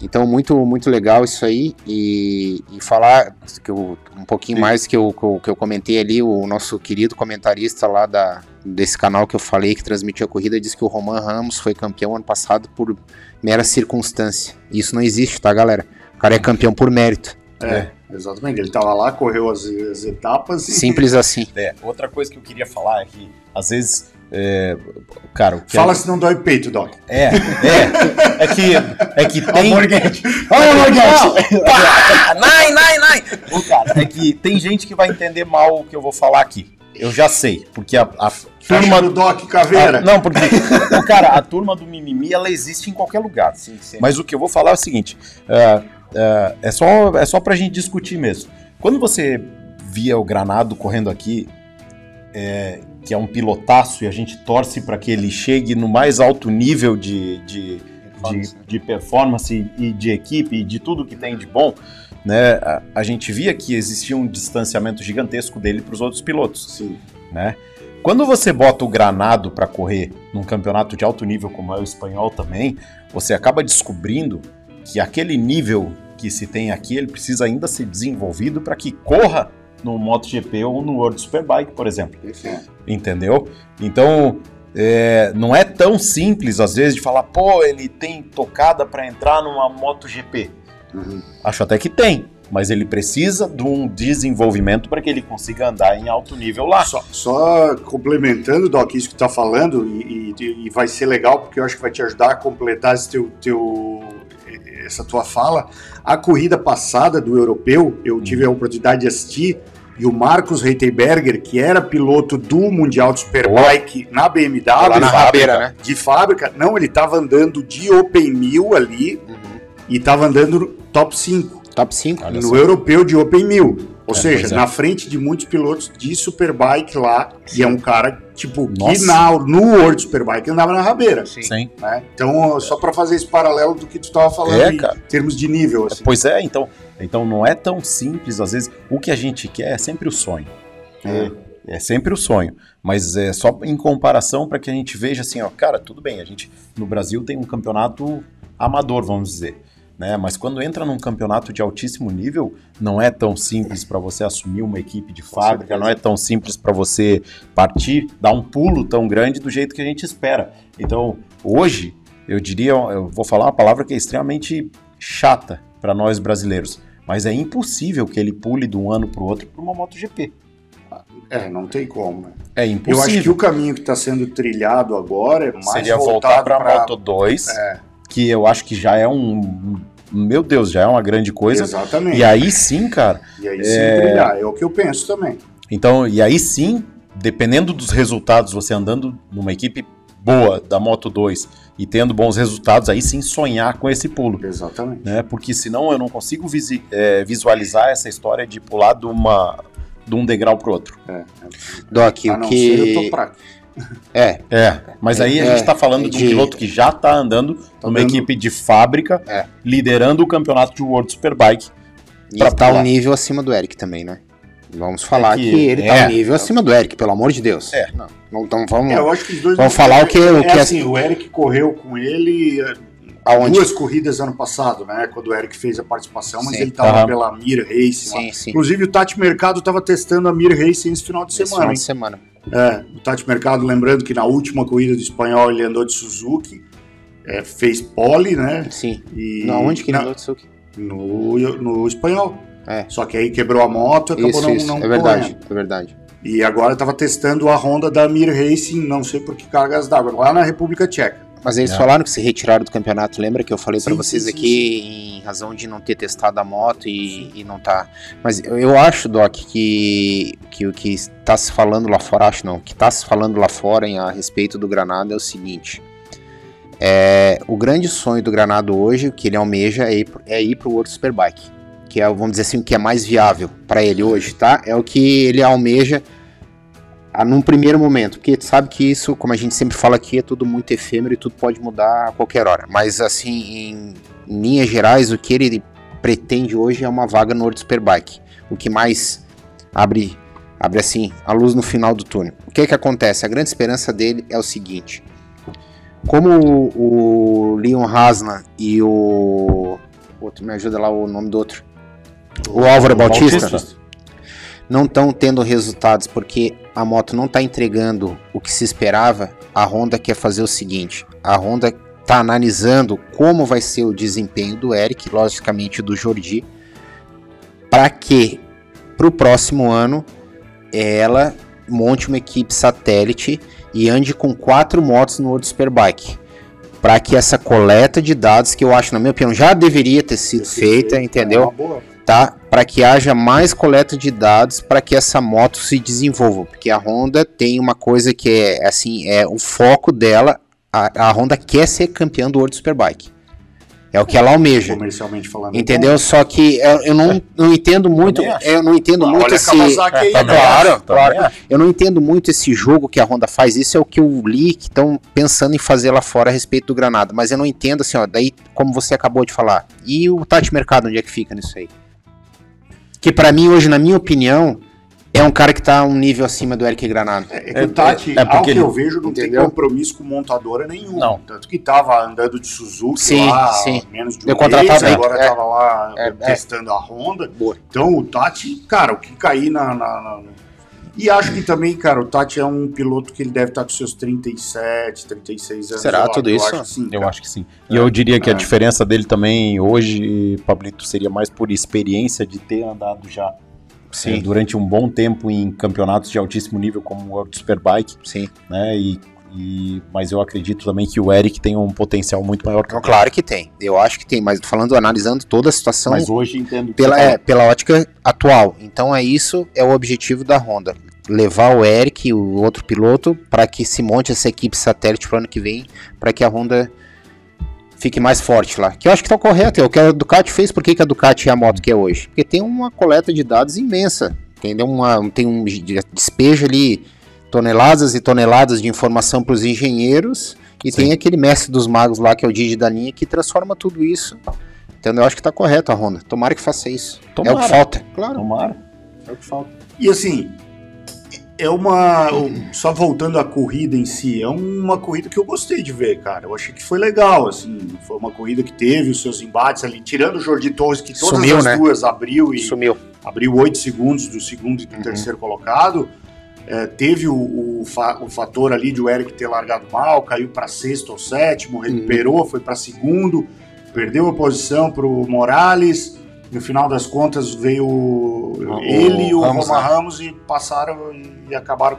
Então, muito, muito legal isso aí, e falar que um pouquinho mais que eu comentei ali, o nosso querido comentarista lá desse canal que eu falei, que transmitiu a corrida, disse que o Roman Ramos foi campeão ano passado por mera circunstância. Isso não existe, tá, galera? O cara é campeão por mérito. Exatamente, ele tava lá, correu as etapas... Simples assim. Outra coisa que eu queria falar é que, às vezes... cara, fala se não dói o peito, Doc. É que tem. Não, cara, é que tem gente que vai entender mal o que eu vou falar aqui. Eu já sei, porque a turma do Doc Caveira. Não, porque cara, a turma do mimimi, ela existe em qualquer lugar. Sim, sim. Mas o que eu vou falar é o seguinte, é só pra gente discutir mesmo. Quando você via o Granado correndo aqui, que é um pilotaço, e a gente torce para que ele chegue no mais alto nível de performance e de equipe e de tudo que tem de bom, né? A gente via que existia um distanciamento gigantesco dele para os outros pilotos. Sim. Né? Quando você bota o Granado para correr num campeonato de alto nível como é o espanhol também, você acaba descobrindo que aquele nível que se tem aqui, ele precisa ainda ser desenvolvido para que corra no MotoGP ou no World Superbike, por exemplo. Perfeito. Entendeu? Então, não é tão simples, às vezes, de falar, pô, ele tem tocada para entrar numa MotoGP. Uhum. Acho até que tem, mas ele precisa de um desenvolvimento para que ele consiga andar em alto nível lá. Só complementando, Doc, isso que tu tá falando, e vai ser legal, porque eu acho que vai te ajudar a completar esse essa tua fala. A corrida passada do europeu, eu tive a oportunidade de assistir, e o Marcos Reiterberger, que era piloto do Mundial de Superbike na BMW, lá na Rabeira, né? De fábrica, não, ele estava andando de Open 1000 ali, uhum, e estava andando top 5. Top 5? Olha, no assim, europeu de Open 1000. Ou seja, na frente de muitos pilotos de Superbike lá, e é um cara, tipo, nossa, que no World Superbike andava na Rabeira. Sim. Né? Então, só para fazer esse paralelo do que tu estava falando em termos de nível. Assim. Pois é, então não é tão simples, às vezes. O que a gente quer é sempre o sonho. É sempre o sonho, mas é só em comparação para que a gente veja assim, ó, cara, tudo bem, a gente no Brasil tem um campeonato amador, vamos dizer. Né? Mas quando entra num campeonato de altíssimo nível, não é tão simples para você assumir uma equipe de fábrica, não é tão simples para você dar um pulo tão grande do jeito que a gente espera. Então, hoje, eu vou falar uma palavra que é extremamente chata para nós brasileiros, mas é impossível que ele pule de um ano para o outro para uma MotoGP. Não tem como, né? É impossível. Eu acho que o caminho que está sendo trilhado agora é mais seria voltar para a Moto 2, que eu acho que já é meu Deus, já é uma grande coisa. Exatamente. E aí sim, cara... E aí sim brilhar, é o que eu penso também. Então, e aí sim, dependendo dos resultados, você andando numa equipe boa da Moto 2 e tendo bons resultados, aí sim sonhar com esse pulo. Exatamente. Né? Porque senão eu não consigo visualizar essa história de pular de um degrau para o outro. Doc, o que... Ser, eu tô prático. Mas aí a gente está falando de um piloto que já está andando numa equipe de fábrica, liderando o campeonato de World Superbike. E está um nível acima do Eric também, né? Vamos falar que ele está um nível acima do Eric, pelo amor de Deus. Não, então vamos, eu acho que os dois vamos falar assim, o Eric correu com ele... Aonde? 2 corridas ano passado, né? Quando o Eric fez a participação, mas ele estava pela Mir Racing. Sim. Inclusive o Tati Mercado estava testando a Mir Racing esse final de semana. O Tati Mercado, lembrando que na última corrida do espanhol ele andou de Suzuki, fez pole, né? Sim. E... Onde que ele andou de Suzuki? No espanhol. Só que aí quebrou a moto e acabou não correndo. É verdade. E agora estava testando a Honda da Mir Racing, não sei por que cargas d'água, lá na República Tcheca. Mas eles falaram que se retiraram do campeonato, lembra que eu falei para vocês em razão de não ter testado a moto e não tá... Mas eu acho, Doc, que o que está se falando lá fora, a respeito do Granado é o seguinte, o grande sonho do Granado hoje, o que ele almeja é ir para o World Superbike, que é, vamos dizer assim, o que é mais viável para ele hoje, tá? É o que ele almeja num primeiro momento, porque tu sabe que isso, como a gente sempre fala aqui, é tudo muito efêmero e tudo pode mudar a qualquer hora, mas assim, em linhas gerais, o que ele pretende hoje é uma vaga no World Superbike, o que mais abre assim, a luz no final do túnel. O que é que acontece? A grande esperança dele é o seguinte, como o Leon Haslam e o outro, me ajuda lá o nome do outro, o Álvaro Bautista. Não estão tendo resultados porque a moto não está entregando o que se esperava, a Honda quer fazer o seguinte, a Honda está analisando como vai ser o desempenho do Eric, logicamente do Jordi, para que para o próximo ano ela monte uma equipe satélite e ande com 4 motos no World Superbike, para que essa coleta de dados, que eu acho, na minha opinião, já deveria ter sido feita, entendeu? tá? Para que haja mais coleta de dados para que essa moto se desenvolva, porque a Honda tem uma coisa que é assim, é o foco dela, a Honda quer ser campeã do World Superbike. É o que ela almeja. Comercialmente falando. Entendeu? Bom. Só que eu não entendo muito. Eu não entendo muito esse. Claro. Eu não entendo muito esse jogo que a Honda faz. Isso é o que eu li que estão pensando em fazer lá fora a respeito do Granada. Mas eu não entendo assim, ó. Daí, como você acabou de falar. E o Tati Mercado, onde é que fica nisso aí? Que pra mim, hoje, na minha opinião, é um cara que tá um nível acima do Eric Granado. É, Tati, ao que eu vejo, não tem compromisso com montadora nenhum. Não. Tanto que tava andando de Suzuki lá menos de um mês, agora tava lá testando a Honda. Boa. Então o Tati, cara, o que cair na... E acho que também, cara, o Tati é um piloto que ele deve estar com seus 37, 36 anos. Será tudo isso? Eu acho que sim. E eu diria que a diferença dele também hoje, Pablito, seria mais por experiência de ter andado já... Sim. Durante um bom tempo em campeonatos de altíssimo nível como o World Superbike. Sim. Né? Mas eu acredito também que o Eric tem um potencial muito maior que o Claro que tem, eu acho que tem, mas analisando toda a situação mas hoje entendo pela ótica atual. Então é o objetivo da Honda, levar o Eric, o outro piloto, para que se monte essa equipe satélite para o ano que vem, para que a Honda fique mais forte lá, que eu acho que tá correto, é o que a Ducati fez. Por que a Ducati é a moto que é hoje? Porque tem uma coleta de dados imensa, entendeu? Tem um despejo ali, toneladas e toneladas de informação para os engenheiros, e Sim. tem aquele mestre dos magos lá, que é o Digi Daninha, que transforma tudo isso, então eu acho que tá correto a Honda, tomara que faça isso, tomara. É o que falta, claro. Tomara, é o que falta. E assim... Só voltando à corrida em si, é uma corrida que eu gostei de ver, cara. Eu achei que foi legal, assim. Foi uma corrida que teve os seus embates ali, tirando o Jordi Torres, que todas Sumiu, as né? duas abriu e Sumiu. Abriu 8 segundos do segundo e do terceiro colocado. É, teve o fator ali de o Eric ter largado mal, caiu para sexto ou sétimo, recuperou, foi para segundo, perdeu a posição para o Morales. No final das contas, veio ele e o Roma Ramos e passaram e acabaram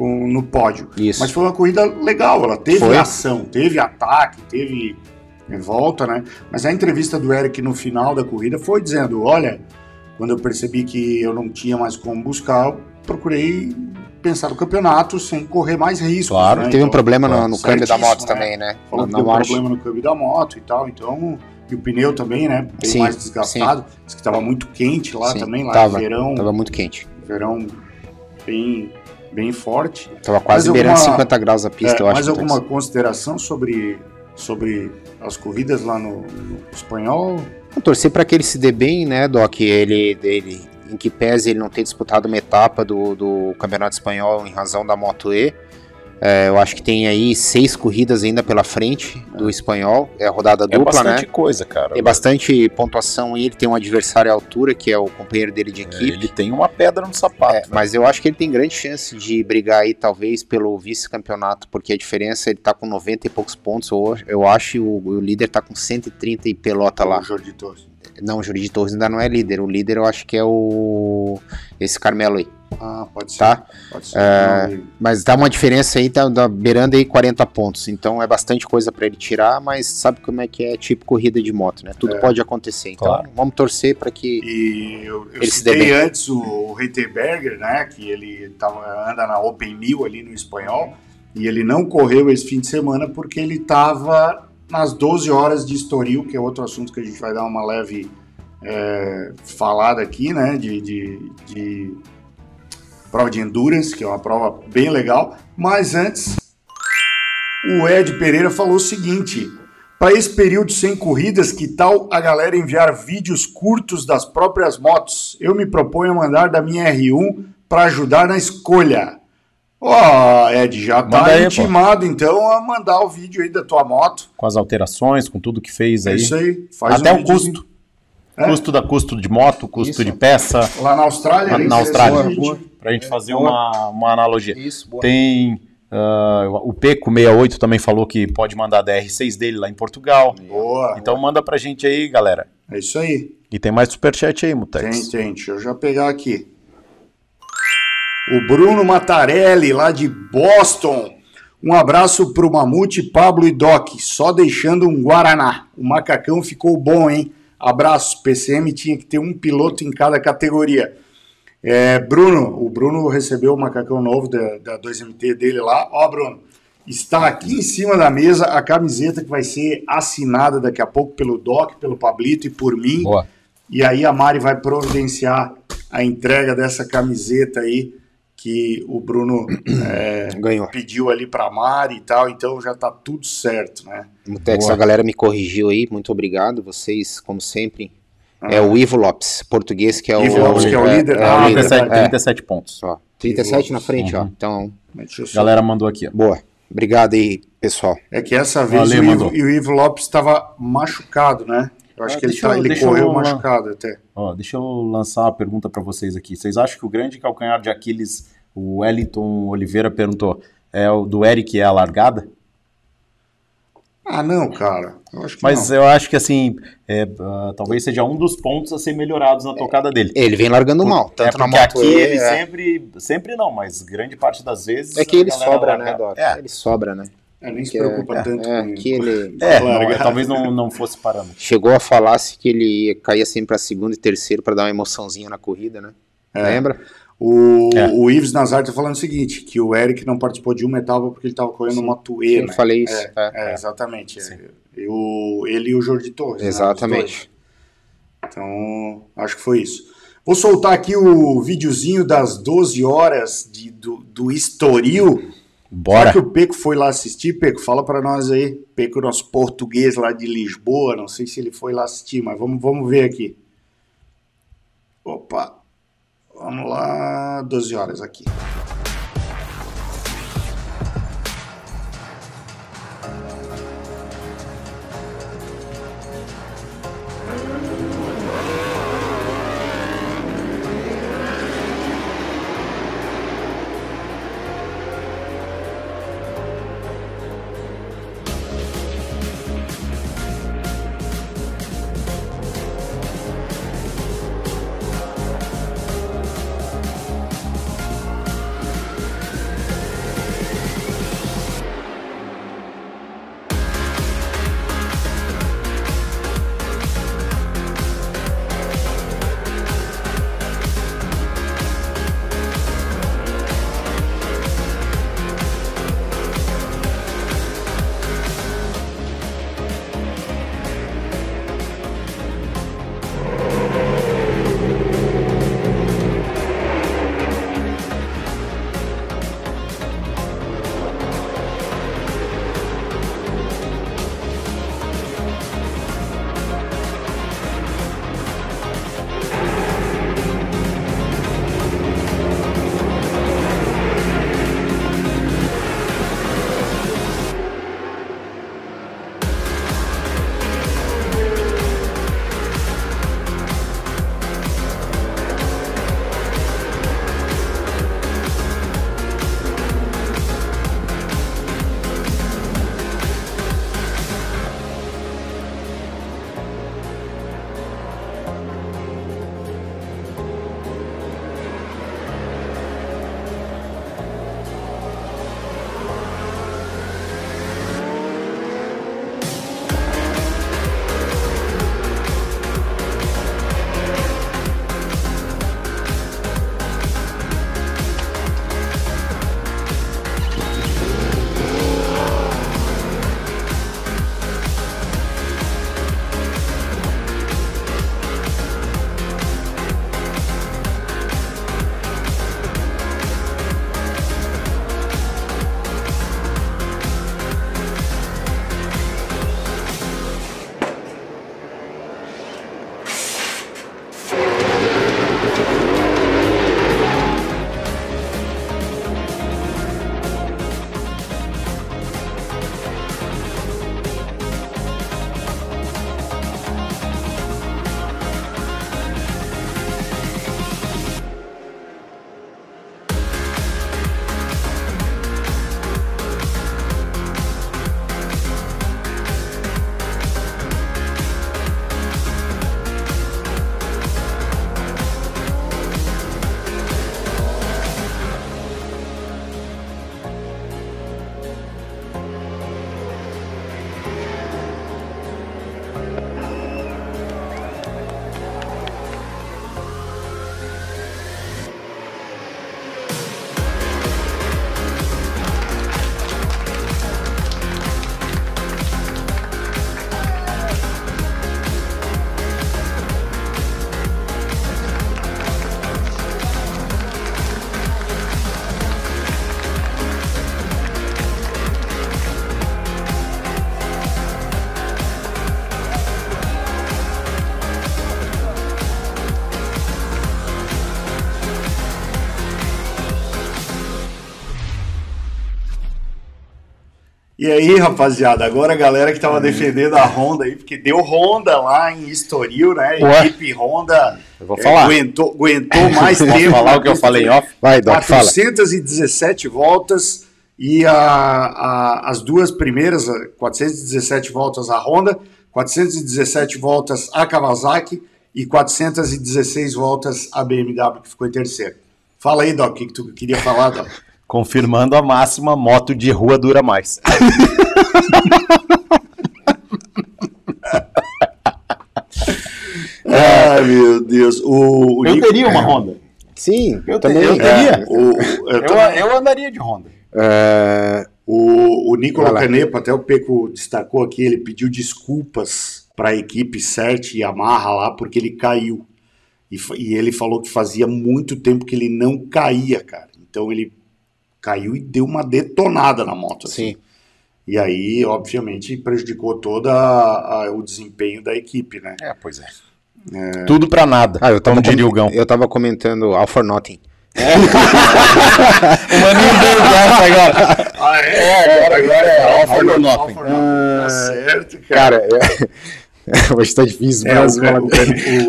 no pódio. Isso. Mas foi uma corrida legal, ela teve ação, teve ataque, teve volta, né? Mas a entrevista do Eric no final da corrida foi dizendo, olha, quando eu percebi que eu não tinha mais como buscar, eu procurei pensar no campeonato sem correr mais riscos. Claro, né? Teve um problema no câmbio da moto também, né? Falou que teve um problema no câmbio da moto e tal, então... E o pneu também, né? Bem mais desgastado. Sim. Diz que estava muito quente lá também, lá no verão. Estava muito quente. Verão bem, bem forte. Estava quase beirando 50 graus a pista, eu acho. Mais alguma consideração sobre as corridas lá no espanhol? Eu torci para que ele se dê bem, né, Doc? Ele, em que pese ele não ter disputado uma etapa do Campeonato Espanhol em razão da Moto E. Eu acho que tem aí 6 corridas ainda pela frente do espanhol, é a rodada dupla, né? É bastante coisa, cara. Tem bastante pontuação e ele tem um adversário à altura, que é o companheiro dele de equipe. Ele tem uma pedra no sapato. Mas eu acho que ele tem grande chance de brigar aí, talvez, pelo vice-campeonato, porque a diferença, ele tá com 90 e poucos pontos, eu acho, e o líder tá com 130 e pelota lá. O Jordi Torres. Não, o Jordi Torres ainda não é líder. O líder eu acho que é esse Carmelo aí. Ah, pode ser. Tá? Pode ser. Mas dá uma diferença aí, tá beirando aí 40 pontos. Então é bastante coisa para ele tirar, mas sabe como é que é, tipo corrida de moto, né? Tudo pode acontecer. Então vamos torcer para que ele se dê bem. Eu citei antes o Reiterberger, né? Que ele anda na Open 1000 ali no espanhol. E ele não correu esse fim de semana porque ele estava... nas 12 horas de Estoril, que é outro assunto que a gente vai dar uma leve falada aqui, né, de prova de endurance, que é uma prova bem legal, mas antes o Ed Pereira falou o seguinte, para esse período sem corridas, que tal a galera enviar vídeos curtos das próprias motos? Eu me proponho a mandar da minha R1 para ajudar na escolha. Ó, Ed, já tá aí, intimado, então, a mandar o vídeo aí da tua moto. Com as alterações, com tudo que fez aí. Isso aí. Faz até o custo. Custo de moto, custo de peça. Lá na Austrália. Na Austrália. Pra gente fazer uma analogia. Isso, boa. Tem... o Peco68 também falou que pode mandar a DR6 dele lá em Portugal. Boa. Então manda pra gente aí, galera. É isso aí. E tem mais superchat aí, Mutex. Tem. Deixa eu já pegar aqui. O Bruno Mattarelli, lá de Boston. Um abraço pro Mamute, Pablo e Doc. Só deixando um Guaraná. O macacão ficou bom, hein? Abraço, PCM tinha que ter um piloto em cada categoria. É, Bruno, o Bruno recebeu o macacão novo da 2MT dele lá. Ó, Bruno, está aqui em cima da mesa a camiseta que vai ser assinada daqui a pouco pelo Doc, pelo Pablito e por mim. Boa. E aí a Mari vai providenciar a entrega dessa camiseta aí que o Bruno ganhou. Pediu ali pra Mari e tal, então já tá tudo certo, né? Mutex, a galera me corrigiu aí, muito obrigado, vocês, como sempre. É o Ivo Lopes, português, que é Ivo Lopes, que é o líder. 37 pontos. Ó, 37 na frente, ó. Então, a galera mandou aqui. Ó. Boa, obrigado aí, pessoal. É que essa vez o Ivo Lopes estava machucado, né? Eu acho que ele correu machucado até. Ó, deixa eu lançar uma pergunta para vocês aqui. Vocês acham que o grande calcanhar de Aquiles, o Wellington Oliveira perguntou, é o do Eric, é a largada? Ah, não, cara. Eu acho que mas não. Eu acho que, assim, talvez seja um dos pontos a ser melhorados na tocada dele. Ele vem largando mal. Tanto porque na moto, aqui ele sempre não, mas grande parte das vezes... É que ele sobra, né, Dora? É. Ele sobra, né? É, nem se preocupa tanto com que ele... talvez não fosse parâmetro. Chegou a falar-se que ele caía sempre para segundo e terceiro para dar uma emoçãozinha na corrida, né? É. Lembra? O Ives Nazar tá falando o seguinte, que o Eric não participou de uma etapa porque ele estava correndo Moto E, né? Eu falei isso. Exatamente. Ele e o Jordi Torres. Exatamente. Né? Então, acho que foi isso. Vou soltar aqui o videozinho das 12 horas do Estoril. Bora. Será que o Peco foi lá assistir? Peco, fala para nós aí. Peco, nosso português lá de Lisboa, não sei se ele foi lá assistir, mas vamos ver aqui. Opa. Vamos lá, 12 horas aqui. E aí, rapaziada, agora a galera que tava defendendo a Honda aí, porque deu Honda lá em Estoril, né? A equipe Honda aguentou mais tempo. Vou falar o que eu falei em off. Vai, Doc, 417 voltas e as duas primeiras, 417 voltas a Honda, 417 voltas a Kawasaki e 416 voltas a BMW, que ficou em terceiro. Fala aí, Doc, o que tu queria falar, Doc? Confirmando a máxima, moto de rua dura mais. Ai, meu Deus. Eu Nico... teria uma Honda. Sim, eu também. Eu teria. Eu andaria de Honda. O Nicola Canepa, até o Peco destacou aqui, ele pediu desculpas para a equipe CERT e Yamaha lá, porque ele caiu. E ele falou que fazia muito tempo que ele não caía, cara. Então ele caiu e deu uma detonada na moto. Assim. Sim. E aí, obviamente, prejudicou todo o desempenho da equipe, né? É, pois é. Tudo pra nada. Ah, eu tava comentando All for Nothing. É. O maninho deu essa agora. Ah, é? Agora é All for Nothing. Tá certo, cara. Hoje tá difícil.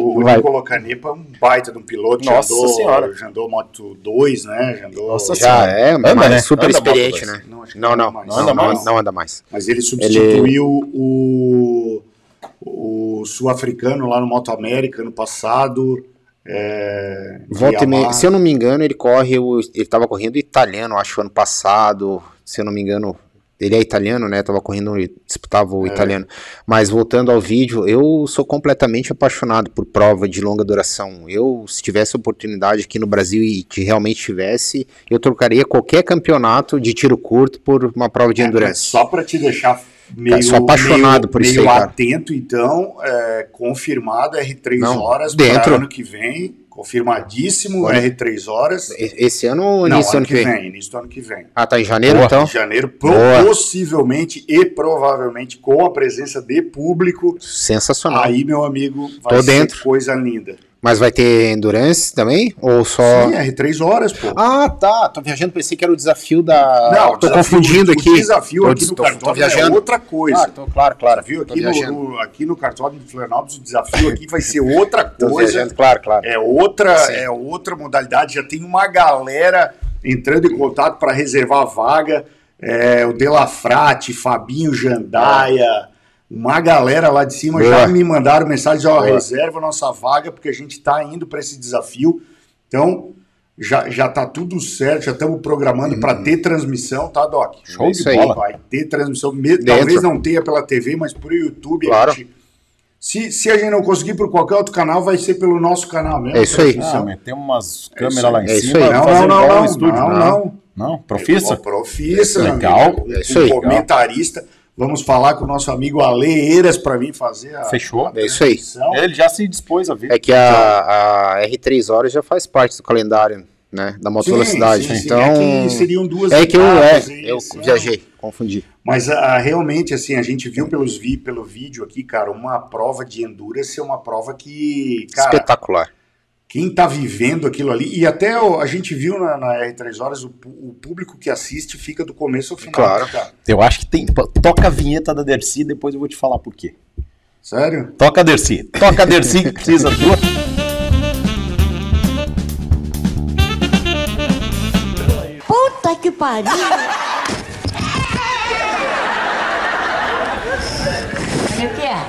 O Nicola Canepa é um baita de um piloto. Nossa senhora. Já andou Moto 2, né? Nossa senhora. Já é, mas super experiente, né? Não anda mais. Mas ele substituiu o sul-africano lá no Moto América no passado. Se eu não me engano, ele tava correndo italiano, acho, ano passado. Se eu não me engano... Ele é italiano, né? Tava correndo, disputava o italiano. Mas voltando ao vídeo, eu sou completamente apaixonado por prova de longa duração. Eu, se tivesse oportunidade aqui no Brasil e que realmente tivesse, eu trocaria qualquer campeonato de tiro curto por uma prova de endurance. Só para te deixar meio atento, então, confirmado R3 horas para ano que vem. Confirmadíssimo, R3 horas. Esse ano ou início do ano que vem? Início do ano que vem. Ah, tá em janeiro então? Em janeiro, possivelmente e provavelmente com a presença de público. Sensacional. Aí, meu amigo, vai ser coisa linda. Mas vai ter endurance também? Ou só... Sim, R3 horas, pô. Ah, tá. Tô viajando, pensei que era o desafio da... Não, tô confundindo aqui. O desafio aqui no Cartódromo é outra coisa. Ah, claro. Viu? Aqui no Cartódromo de Florianópolis, o desafio aqui vai ser outra coisa. Tô viajando, claro. É outra modalidade. Já tem uma galera entrando em contato para reservar a vaga. O Delafrate, Fabinho Jandaia... Uma galera lá de cima já me mandaram mensagem, reserva nossa vaga, porque a gente está indo para esse desafio. Então, já tá tudo certo, já estamos programando para ter transmissão, tá, Doc? Show de bola. Vai ter transmissão, talvez não tenha pela TV, mas por YouTube. Claro. Se a gente não conseguir por qualquer outro canal, vai ser pelo nosso canal mesmo. É isso aí. Tem umas câmeras lá em cima. Não, profissa? Profissa, legal. Comentarista. Vamos falar com o nosso amigo Ale Eiras para vir fazer a... Fechou, é isso aí. Ele já se dispôs a vir. É que a R3 horas já faz parte do calendário, né, da motovelocidade. Então, é que seriam duas... eu viajei, confundi. Mas realmente, assim, a gente viu pelo vídeo aqui, cara, uma prova de endurance é uma prova que... Cara, espetacular. Quem tá vivendo aquilo ali, e até a gente viu na R3 Horas, o público que assiste fica do começo ao final. Claro, cara. Eu acho que toca a vinheta da Dercy, depois eu vou te falar por quê. Sério? Toca a Dercy, que precisa tua. Puta que pariu! O que é?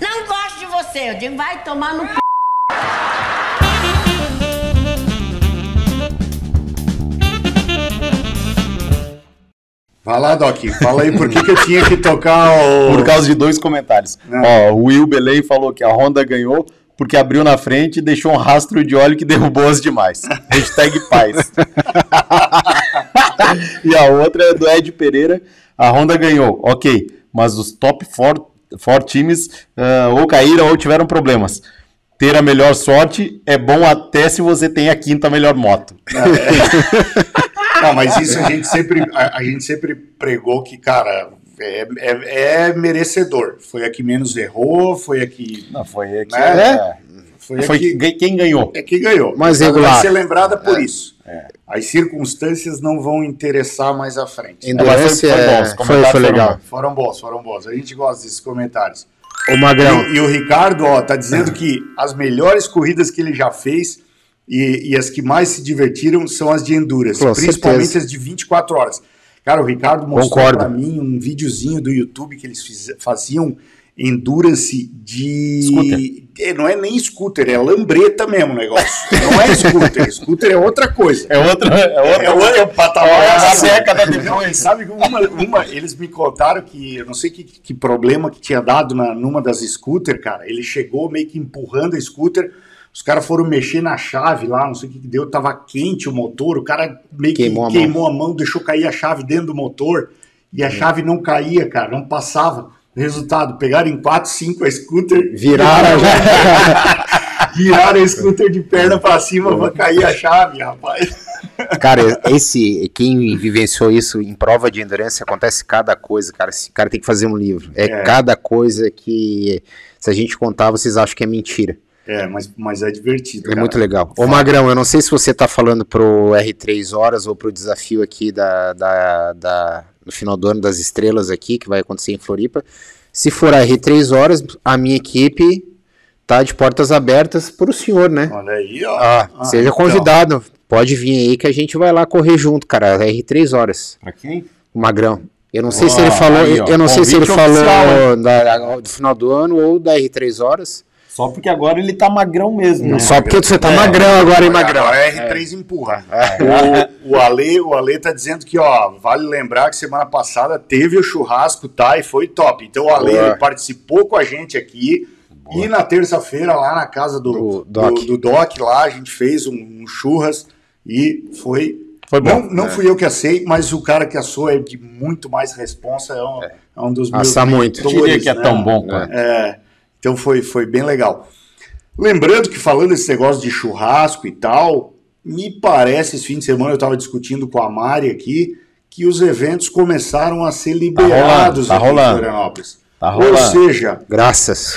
Não gosto de você, eu digo, vai tomar no c... Vai lá, Doc, fala aí por que eu tinha que tocar o... Por causa de dois comentários. Ó, o Will Belay falou que a Honda ganhou porque abriu na frente e deixou um rastro de óleo que derrubou as demais. #paz. E a outra é do Ed Pereira. A Honda ganhou, ok, mas os top 4 times ou caíram ou tiveram problemas. Ter a melhor sorte é bom até se você tem a quinta melhor moto. Não, mas isso a gente sempre pregou que, cara, é merecedor. Foi a que menos errou, foi a que... Não, foi a que... Né? Quem ganhou. É quem ganhou. Mas regular. Vai ser lembrada por isso. É. As circunstâncias não vão interessar mais à frente. Endurance foi legal. Foram bons. A gente gosta desses comentários. O Magrão. E o Ricardo, ó, tá dizendo que as melhores corridas que ele já fez e as que mais se divertiram são as de Endurance, principalmente certeza. As de 24 horas. Cara, o Ricardo mostrou para mim um videozinho do YouTube que eles faziam Endurance de... Scooter. Não é nem scooter, é lambreta mesmo o negócio. Não é scooter, scooter é outra coisa. É outro patamar. É a seca da TV. Sabe, eles me contaram que, eu não sei que problema que tinha dado numa das scooter, cara. Ele chegou meio que empurrando a scooter, os caras foram mexer na chave lá, não sei o que deu, tava quente o motor, o cara meio que queimou a mão, deixou cair a chave dentro do motor, e a chave não caía, cara, não passava. Resultado, pegaram em 4, 5 a scooter, viraram a scooter de perna para cima para cair a chave, rapaz. Cara, quem vivenciou isso em prova de endurance, acontece cada coisa, cara. Esse cara tem que fazer um livro. É cada coisa que, se a gente contar, vocês acham que é mentira. É, mas é divertido, cara. É muito legal. Ô Magrão, eu não sei se você tá falando pro R3 Horas ou pro desafio aqui no final do ano das estrelas aqui, que vai acontecer em Floripa. Se for a R3 Horas, a minha equipe tá de portas abertas pro senhor, né? Olha aí, ó. Seja convidado. Então. Pode vir aí que a gente vai lá correr junto, cara. R3 Horas. Pra quem? O Magrão. Eu não sei se ele falou, aí, eu não sei se ele falou do final do ano ou da R3 Horas. Só porque agora ele tá magrão mesmo. Né? Só porque você tá magrão agora, hein, magrão? Agora R3 empurra. O Ale tá dizendo que, ó, vale lembrar que semana passada teve o churrasco, tá? E foi top. Então o Ale ele participou com a gente aqui. Boa. E na terça-feira, lá na casa do Doc, lá a gente fez um churras e foi bom. Não fui eu que assei, mas o cara que assou é de muito mais responsa. É um dos meus. Assa muito. Eu diria que é tão bom, cara. Então foi bem legal. Lembrando que falando esse negócio de churrasco e tal, me parece, esse fim de semana eu estava discutindo com a Mari aqui, que os eventos começaram a ser liberados em Florianópolis. Tá rolando. Ou seja,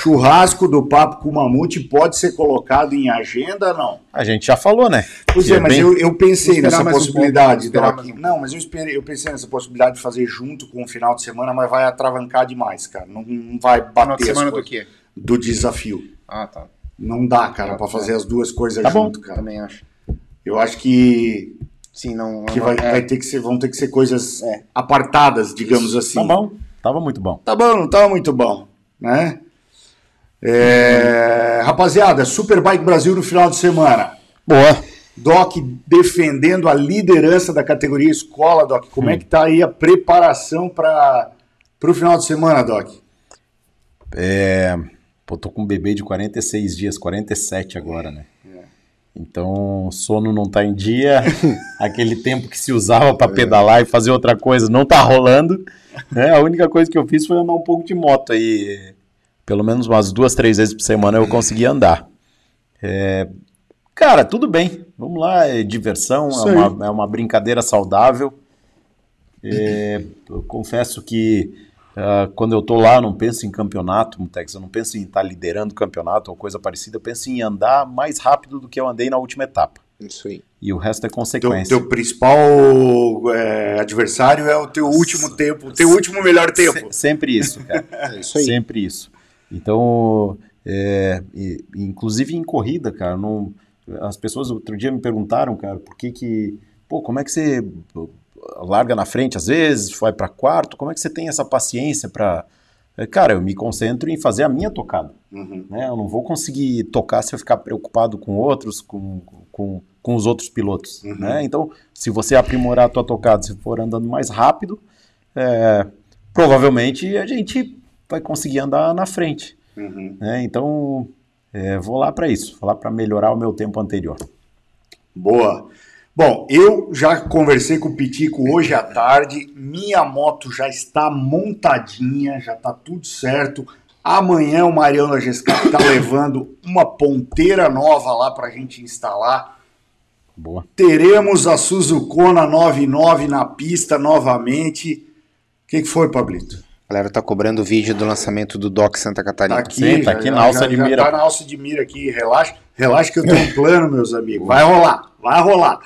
churrasco do Papo com o Mamute pode ser colocado em agenda, não? A gente já falou, né? Pois é, mas eu pensei nessa possibilidade. Não, mas eu pensei nessa possibilidade de fazer junto com o final de semana, mas vai atravancar demais, cara. Não vai bater. Final de semana do quê? Do desafio. Ah, tá. Não dá, cara, pra fazer as duas coisas junto, cara. Também acho. Eu acho que. Sim, não. Que vão ter que ser coisas apartadas, digamos assim. Tá bom. Tava muito bom. Tá bom, não tava muito bom, né? Rapaziada, Superbike Brasil no final de semana. Boa. Doc defendendo a liderança da categoria escola, Doc. Como é que tá aí a preparação para o final de semana, Doc? Pô, tô com um bebê de 46 dias, 47 agora, né? Então, sono não tá em dia, aquele tempo que se usava para pedalar e fazer outra coisa não tá rolando, né? A única coisa que eu fiz foi andar um pouco de moto aí, pelo menos umas 2, 3 vezes por semana eu consegui andar. Cara, tudo bem, vamos lá, é diversão, é uma brincadeira saudável. Eu confesso que... quando eu tô lá, eu não penso em campeonato, Mutex, eu não penso em estar liderando o campeonato ou coisa parecida, eu penso em andar mais rápido do que eu andei na última etapa. Isso aí. E o resto é consequência. O teu principal adversário é o teu último tempo, o teu último melhor tempo. Sempre isso, cara. É isso aí. Sempre isso. Então, inclusive em corrida, cara, as pessoas outro dia me perguntaram, cara, por que que... Pô, como é que você... larga na frente às vezes, vai para quarto, como é que você tem essa paciência para... Cara, eu me concentro em fazer a minha tocada, né? Eu não vou conseguir tocar se eu ficar preocupado com outros, com os outros pilotos, né? Então, se você aprimorar a tua tocada, se for andando mais rápido, provavelmente a gente vai conseguir andar na frente, né? Então, vou lá para isso, vou lá para melhorar o meu tempo anterior. Boa! Bom, eu já conversei com o Pitico hoje à tarde, minha moto já está montadinha, já está tudo certo. Amanhã o Mariano da Gescar está levando uma ponteira nova lá para a gente instalar. Boa. Teremos a Suzukona 99 na pista novamente. O que foi, Pablito? A galera tá cobrando o vídeo do lançamento do Doc Santa Catarina. Tá aqui, sim, tá aqui já, na alça já, de mira. Já tá na alça de mira aqui, relaxa. Relaxa que eu tenho um plano, meus amigos. Vai rolar, vai rolar.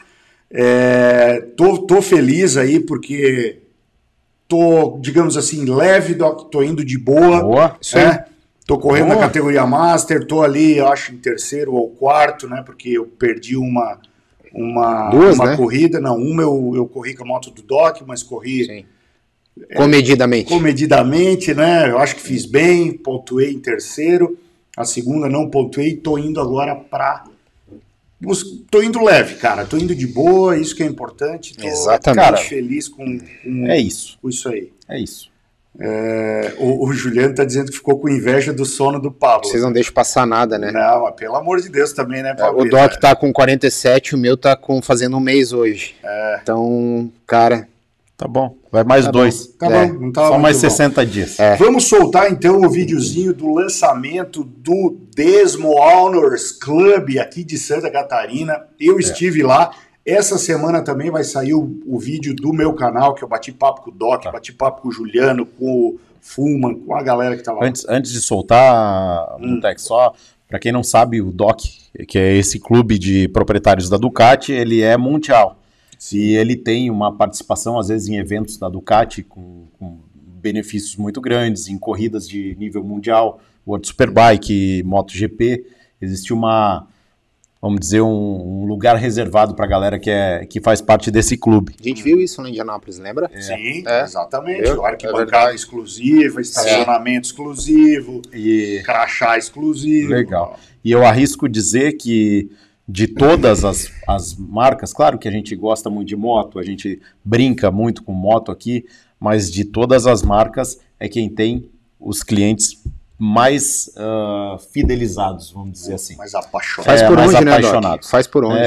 Tô feliz aí porque tô, digamos assim, leve, Doc, tô indo de boa. Boa, sim. É, tô correndo boa. Na categoria Master, tô ali, eu acho, em terceiro ou quarto, né? Porque eu perdi uma corrida. Não, uma eu corri com a moto do Doc, mas corri... Sim. Comedidamente, né? Eu acho que fiz bem, pontuei em terceiro, a segunda não pontuei, tô indo agora pra... Tô indo leve, cara, tô indo de boa, isso que é importante. Tô, exatamente. Cara, feliz com isso aí. É isso. O Juliano tá dizendo que ficou com inveja do sono do Pablo. Vocês não deixam passar nada, né? Não, mas pelo amor de Deus também, né, Pablo? O Doc tá com 47, o meu tá fazendo um mês hoje. É. Então, cara... Tá bom, vai mais dois. Tá bom, não tava só mais 60 dias. É. Vamos soltar então o videozinho do lançamento do Desmo Honors Club aqui de Santa Catarina. Eu estive lá. Essa semana também vai sair o vídeo do meu canal, que eu bati papo com o Doc, bati papo com o Juliano, com o Fulman, com a galera que tava lá. Antes de soltar, Mutex, só para quem não sabe, o Doc, que é esse clube de proprietários da Ducati, ele é mundial. E ele tem uma participação, às vezes, em eventos da Ducati com benefícios muito grandes, em corridas de nível mundial, World Superbike, MotoGP. Existe vamos dizer, um lugar reservado para a galera que faz parte desse clube. A gente viu isso na Indianápolis, lembra? Sim, exatamente. Arquibancada exclusiva, estacionamento exclusivo, crachá exclusivo. Legal. E eu arrisco dizer que... de todas as marcas, claro que a gente gosta muito de moto, a gente brinca muito com moto aqui, mas de todas as marcas é quem tem os clientes mais fidelizados, vamos dizer assim. Mais apaixonados. Faz por onde, né, Doc? Faz por onde.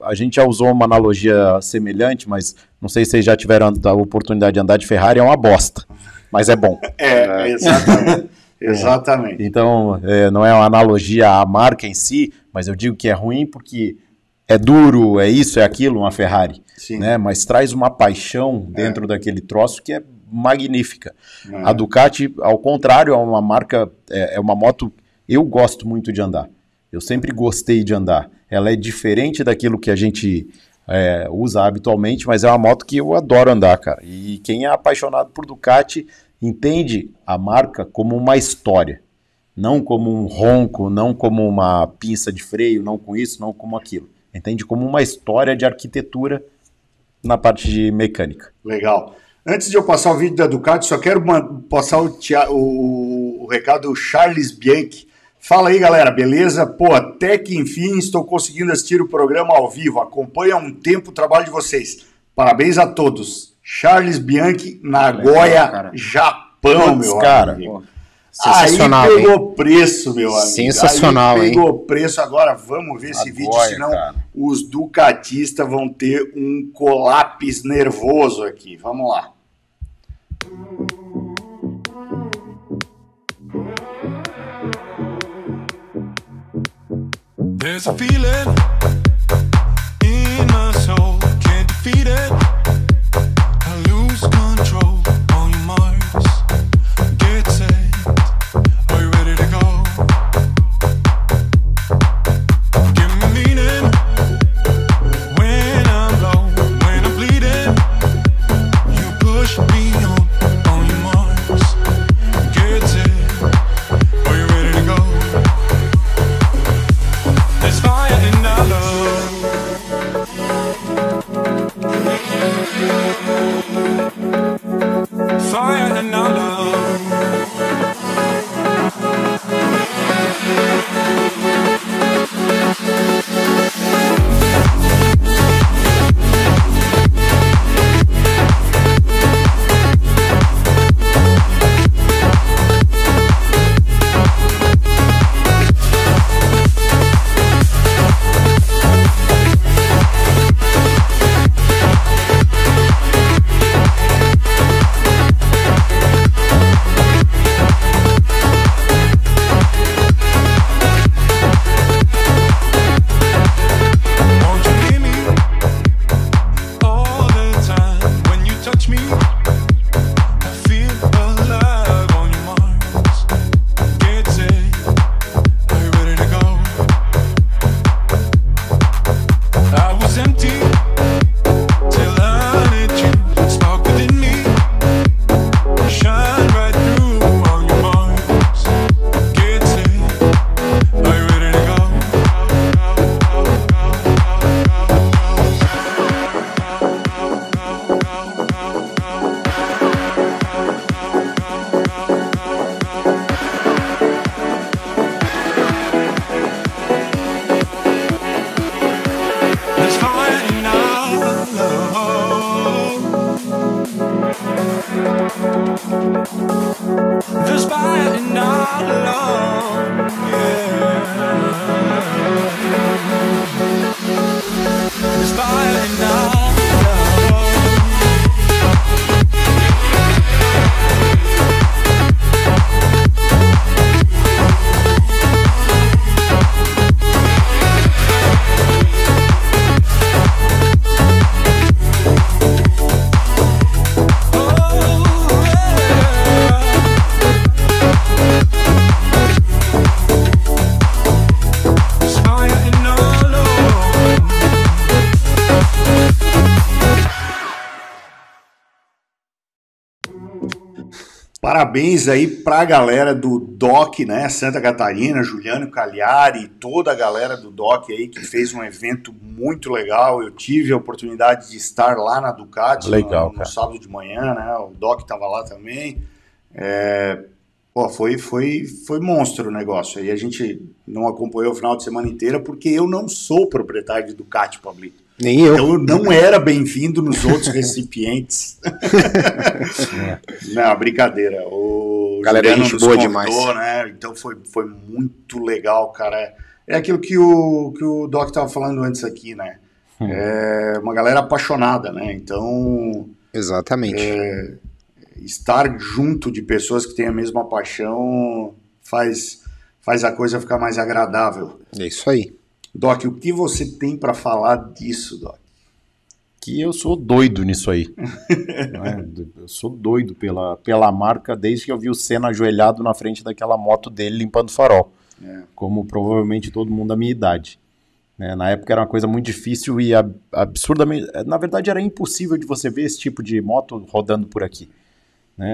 A gente já usou uma analogia semelhante, mas não sei se vocês já tiveram a oportunidade de andar de Ferrari, é uma bosta, mas é bom. Exatamente. Exatamente. Então, não é uma analogia à marca em si, mas eu digo que é ruim porque é duro, é isso, é aquilo, uma Ferrari. Sim. Né? Mas traz uma paixão dentro daquele troço que é magnífica. É. A Ducati, ao contrário, é uma marca, é uma moto... Eu gosto muito de andar. Eu sempre gostei de andar. Ela é diferente daquilo que a gente usa habitualmente, mas é uma moto que eu adoro andar, cara. E quem é apaixonado por Ducati... entende a marca como uma história, não como um ronco, não como uma pinça de freio, não com isso, não como aquilo. Entende como uma história de arquitetura na parte de mecânica. Legal. Antes de eu passar o vídeo da Ducati, só quero passar o recado do Charles Bianchi. Fala aí, galera, beleza? Pô, até que enfim estou conseguindo assistir o programa ao vivo. Acompanho há um tempo o trabalho de vocês. Parabéns a todos. Charles Bianchi, Nagoya, Japão, meu amigo. Sensacional. Aí pegou preço, meu amigo. Sensacional, hein? Pegou preço. Agora vamos ver esse vídeo, senão os ducatistas vão ter um colapso nervoso aqui. Vamos lá. There's a feeling in my soul, can't defeat it. Control on your marks, get set, are you ready to go? Give me meaning, when I'm low, when I'm bleeding, you push me on your marks, get set, are you ready to go? There's fire in our love. Parabéns aí pra galera do DOC, né? Santa Catarina, Juliano Cagliari, toda a galera do DOC aí que fez um evento muito legal. Eu tive a oportunidade de estar lá na Ducati no sábado de manhã, né? O DOC tava lá também. Pô, foi monstro o negócio. Aí a gente não acompanhou o final de semana inteira porque eu não sou proprietário de Ducati, Pablito. Nem eu. Então eu não era bem-vindo nos outros recipientes. Não, brincadeira. O galera, Juliano gente nos boa convidou, demais. Né? Então foi muito legal, cara. É aquilo que o Doc estava falando antes aqui, né? É uma galera apaixonada, né? Então... Exatamente. Estar junto de pessoas que têm a mesma paixão faz a coisa ficar mais agradável. É isso aí. Doc, o que você tem para falar disso, Doc? Que eu sou doido nisso aí. Eu sou doido pela marca desde que eu vi o Senna ajoelhado na frente daquela moto dele limpando farol. Como provavelmente todo mundo da minha idade. Na época era uma coisa muito difícil e absurdamente... Na verdade era impossível de você ver esse tipo de moto rodando por aqui.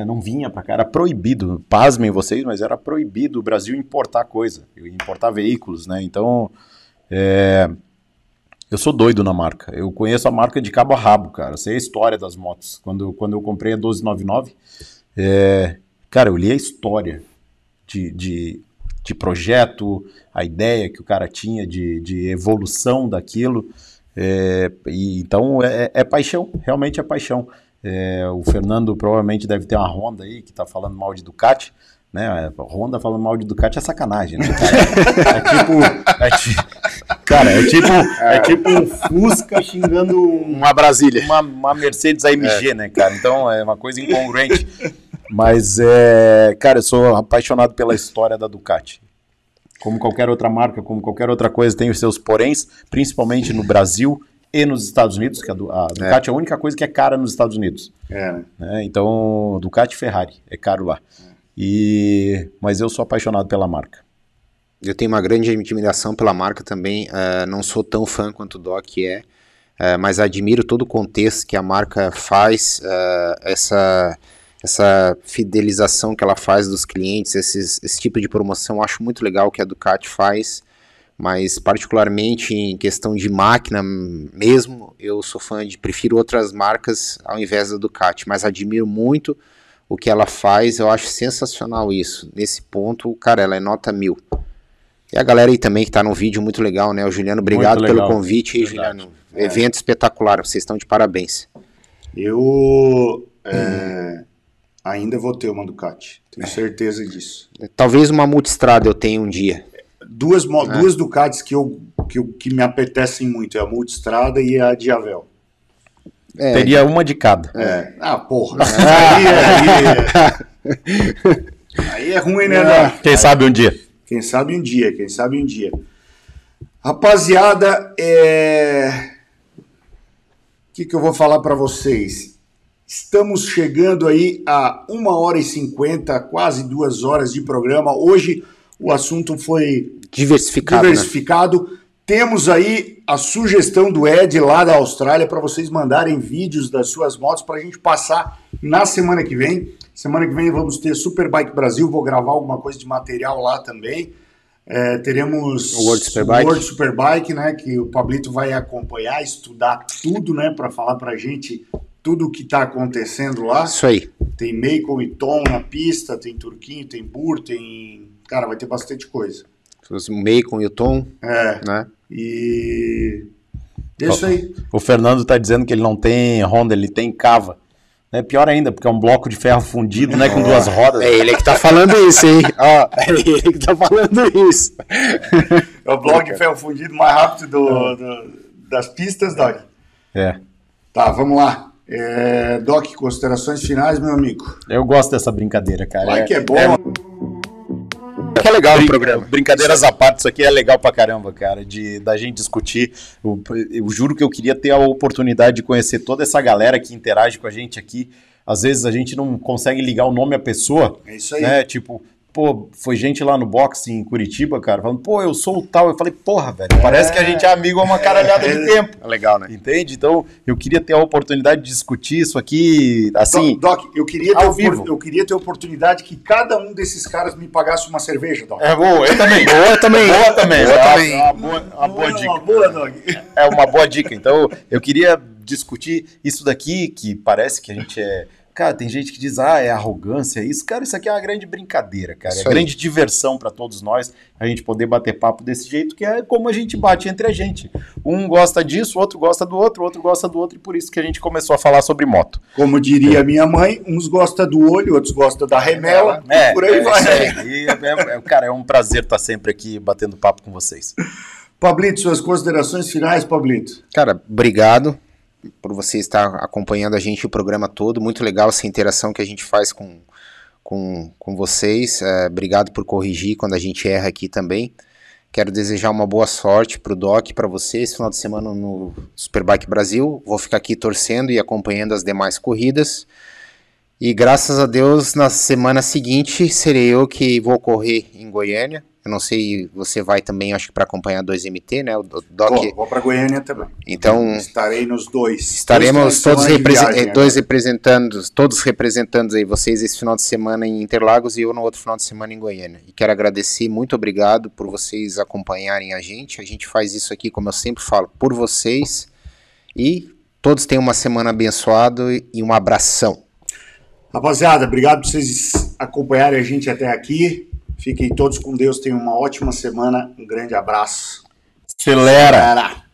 Não vinha para cá, era proibido. Pasmem vocês, mas era proibido o Brasil importar coisa. Importar veículos, né? Então... eu sou doido na marca. Eu conheço a marca de cabo a rabo, cara. Eu sei a história das motos. Quando eu comprei a 1299, cara, eu li a história de projeto, a ideia que o cara tinha de evolução daquilo. Então é paixão, realmente é paixão. O Fernando provavelmente deve ter uma Honda aí que tá falando mal de Ducati. Né? Honda falando mal de Ducati é sacanagem, né, cara? É tipo um Fusca xingando uma Brasília, uma Mercedes AMG, né, cara? Então é uma coisa incongruente. Mas, cara, eu sou apaixonado pela história da Ducati. Como qualquer outra marca, como qualquer outra coisa, tem os seus poréns, principalmente no Brasil e nos Estados Unidos, que a Ducati é a única coisa que é cara nos Estados Unidos. Né? Então, Ducati e Ferrari é caro lá. Mas eu sou apaixonado pela marca. Eu tenho uma grande admiração pela marca também, não sou tão fã quanto o Doc mas admiro todo o contexto que a marca faz, essa fidelização que ela faz dos clientes, esse tipo de promoção. Eu acho muito legal que a Ducati faz, mas particularmente em questão de máquina mesmo, eu sou fã prefiro outras marcas ao invés da Ducati, mas admiro muito o que ela faz. Eu acho sensacional isso. Nesse ponto, cara, ela é nota 1000. E a galera aí também que tá no vídeo, muito legal, né? O Juliano, obrigado pelo convite. Aí, Juliano, evento espetacular, vocês estão de parabéns. Eu ainda vou ter uma Ducati, tenho certeza disso. Talvez uma Multistrada eu tenha um dia. Duas Ducatis que me apetecem muito, é a Multistrada e a Diavel. Teria uma de cada. Ah, porra. Aí é ruim, né? Quem sabe um dia. Quem sabe um dia. Rapaziada, o que eu vou falar para vocês? Estamos chegando aí a 1 hora e 50, quase 2 horas de programa. Hoje o assunto foi diversificado. Né? Temos aí a sugestão do Ed lá da Austrália para vocês mandarem vídeos das suas motos para a gente passar na semana que vem. Semana que vem vamos ter Superbike Brasil, vou gravar alguma coisa de material lá também. Teremos o World Superbike, né, que o Pablito vai acompanhar, estudar tudo, né, para falar para a gente tudo o que está acontecendo lá. Isso aí. Tem Macon e Tom na pista, tem Turquinho, tem Burr, tem... Cara, vai ter bastante coisa. O Macon e o Tom, né? E deixa aí. O Fernando tá dizendo que ele não tem Honda, ele tem Cava. É pior ainda, porque é um bloco de ferro fundido, né? Com duas rodas. É ele que tá falando isso, hein? É ele que tá falando isso. É o bloco de ferro fundido mais rápido das pistas, Doc. Tá, vamos lá. Doc, considerações finais, meu amigo. Eu gosto dessa brincadeira, cara. Vai que é bom. Que é legal o programa. Brincadeiras à parte, isso aqui é legal pra caramba, cara, da gente discutir. Eu juro que eu queria ter a oportunidade de conhecer toda essa galera que interage com a gente aqui. Às vezes a gente não consegue ligar o nome à pessoa. É isso aí. Né? Tipo, pô, foi gente lá no boxe em Curitiba, cara, falando, pô, eu sou o tal. Eu falei, porra, velho, parece que a gente é amigo há uma caralhada de tempo. É legal, né? Entende? Então, eu queria ter a oportunidade de discutir isso aqui, assim, Doc, eu queria ter a oportunidade que cada um desses caras me pagasse uma cerveja, Doc. É boa, eu também. Boa também. Uma boa dica. Uma boa, Doc. É uma boa dica. Então, eu queria discutir isso daqui, que parece que a gente é... Cara, tem gente que diz, ah, é arrogância isso. Cara, isso aqui é uma grande brincadeira, cara. Isso é grande diversão para todos nós, a gente poder bater papo desse jeito, que é como a gente bate entre a gente. Um gosta disso, outro gosta do outro, outro gosta do outro, e por isso que a gente começou a falar sobre moto. Como diria minha mãe, uns gostam do olho, outros gostam da remela, e por aí vai. Cara, é um prazer estar sempre aqui batendo papo com vocês. Pablito, suas considerações finais, Pablito? Cara, obrigado por você estar acompanhando a gente o programa todo, muito legal essa interação que a gente faz com vocês, obrigado por corrigir quando a gente erra aqui também, quero desejar uma boa sorte para o Doc, para você, esse final de semana no Superbike Brasil, vou ficar aqui torcendo e acompanhando as demais corridas, e graças a Deus na semana seguinte serei eu que vou correr em Goiânia. Eu não sei, você vai também, acho que para acompanhar 2MT, né? O Doc... Vou para Goiânia também. Então, estarei nos dois. Estaremos todos representando aí vocês esse final de semana em Interlagos e eu no outro final de semana em Goiânia. E quero agradecer, muito obrigado por vocês acompanharem a gente. A gente faz isso aqui, como eu sempre falo, por vocês. E todos tenham uma semana abençoada e um abração. Rapaziada, obrigado por vocês acompanharem a gente até aqui. Fiquem todos com Deus, tenham uma ótima semana, um grande abraço. Acelera!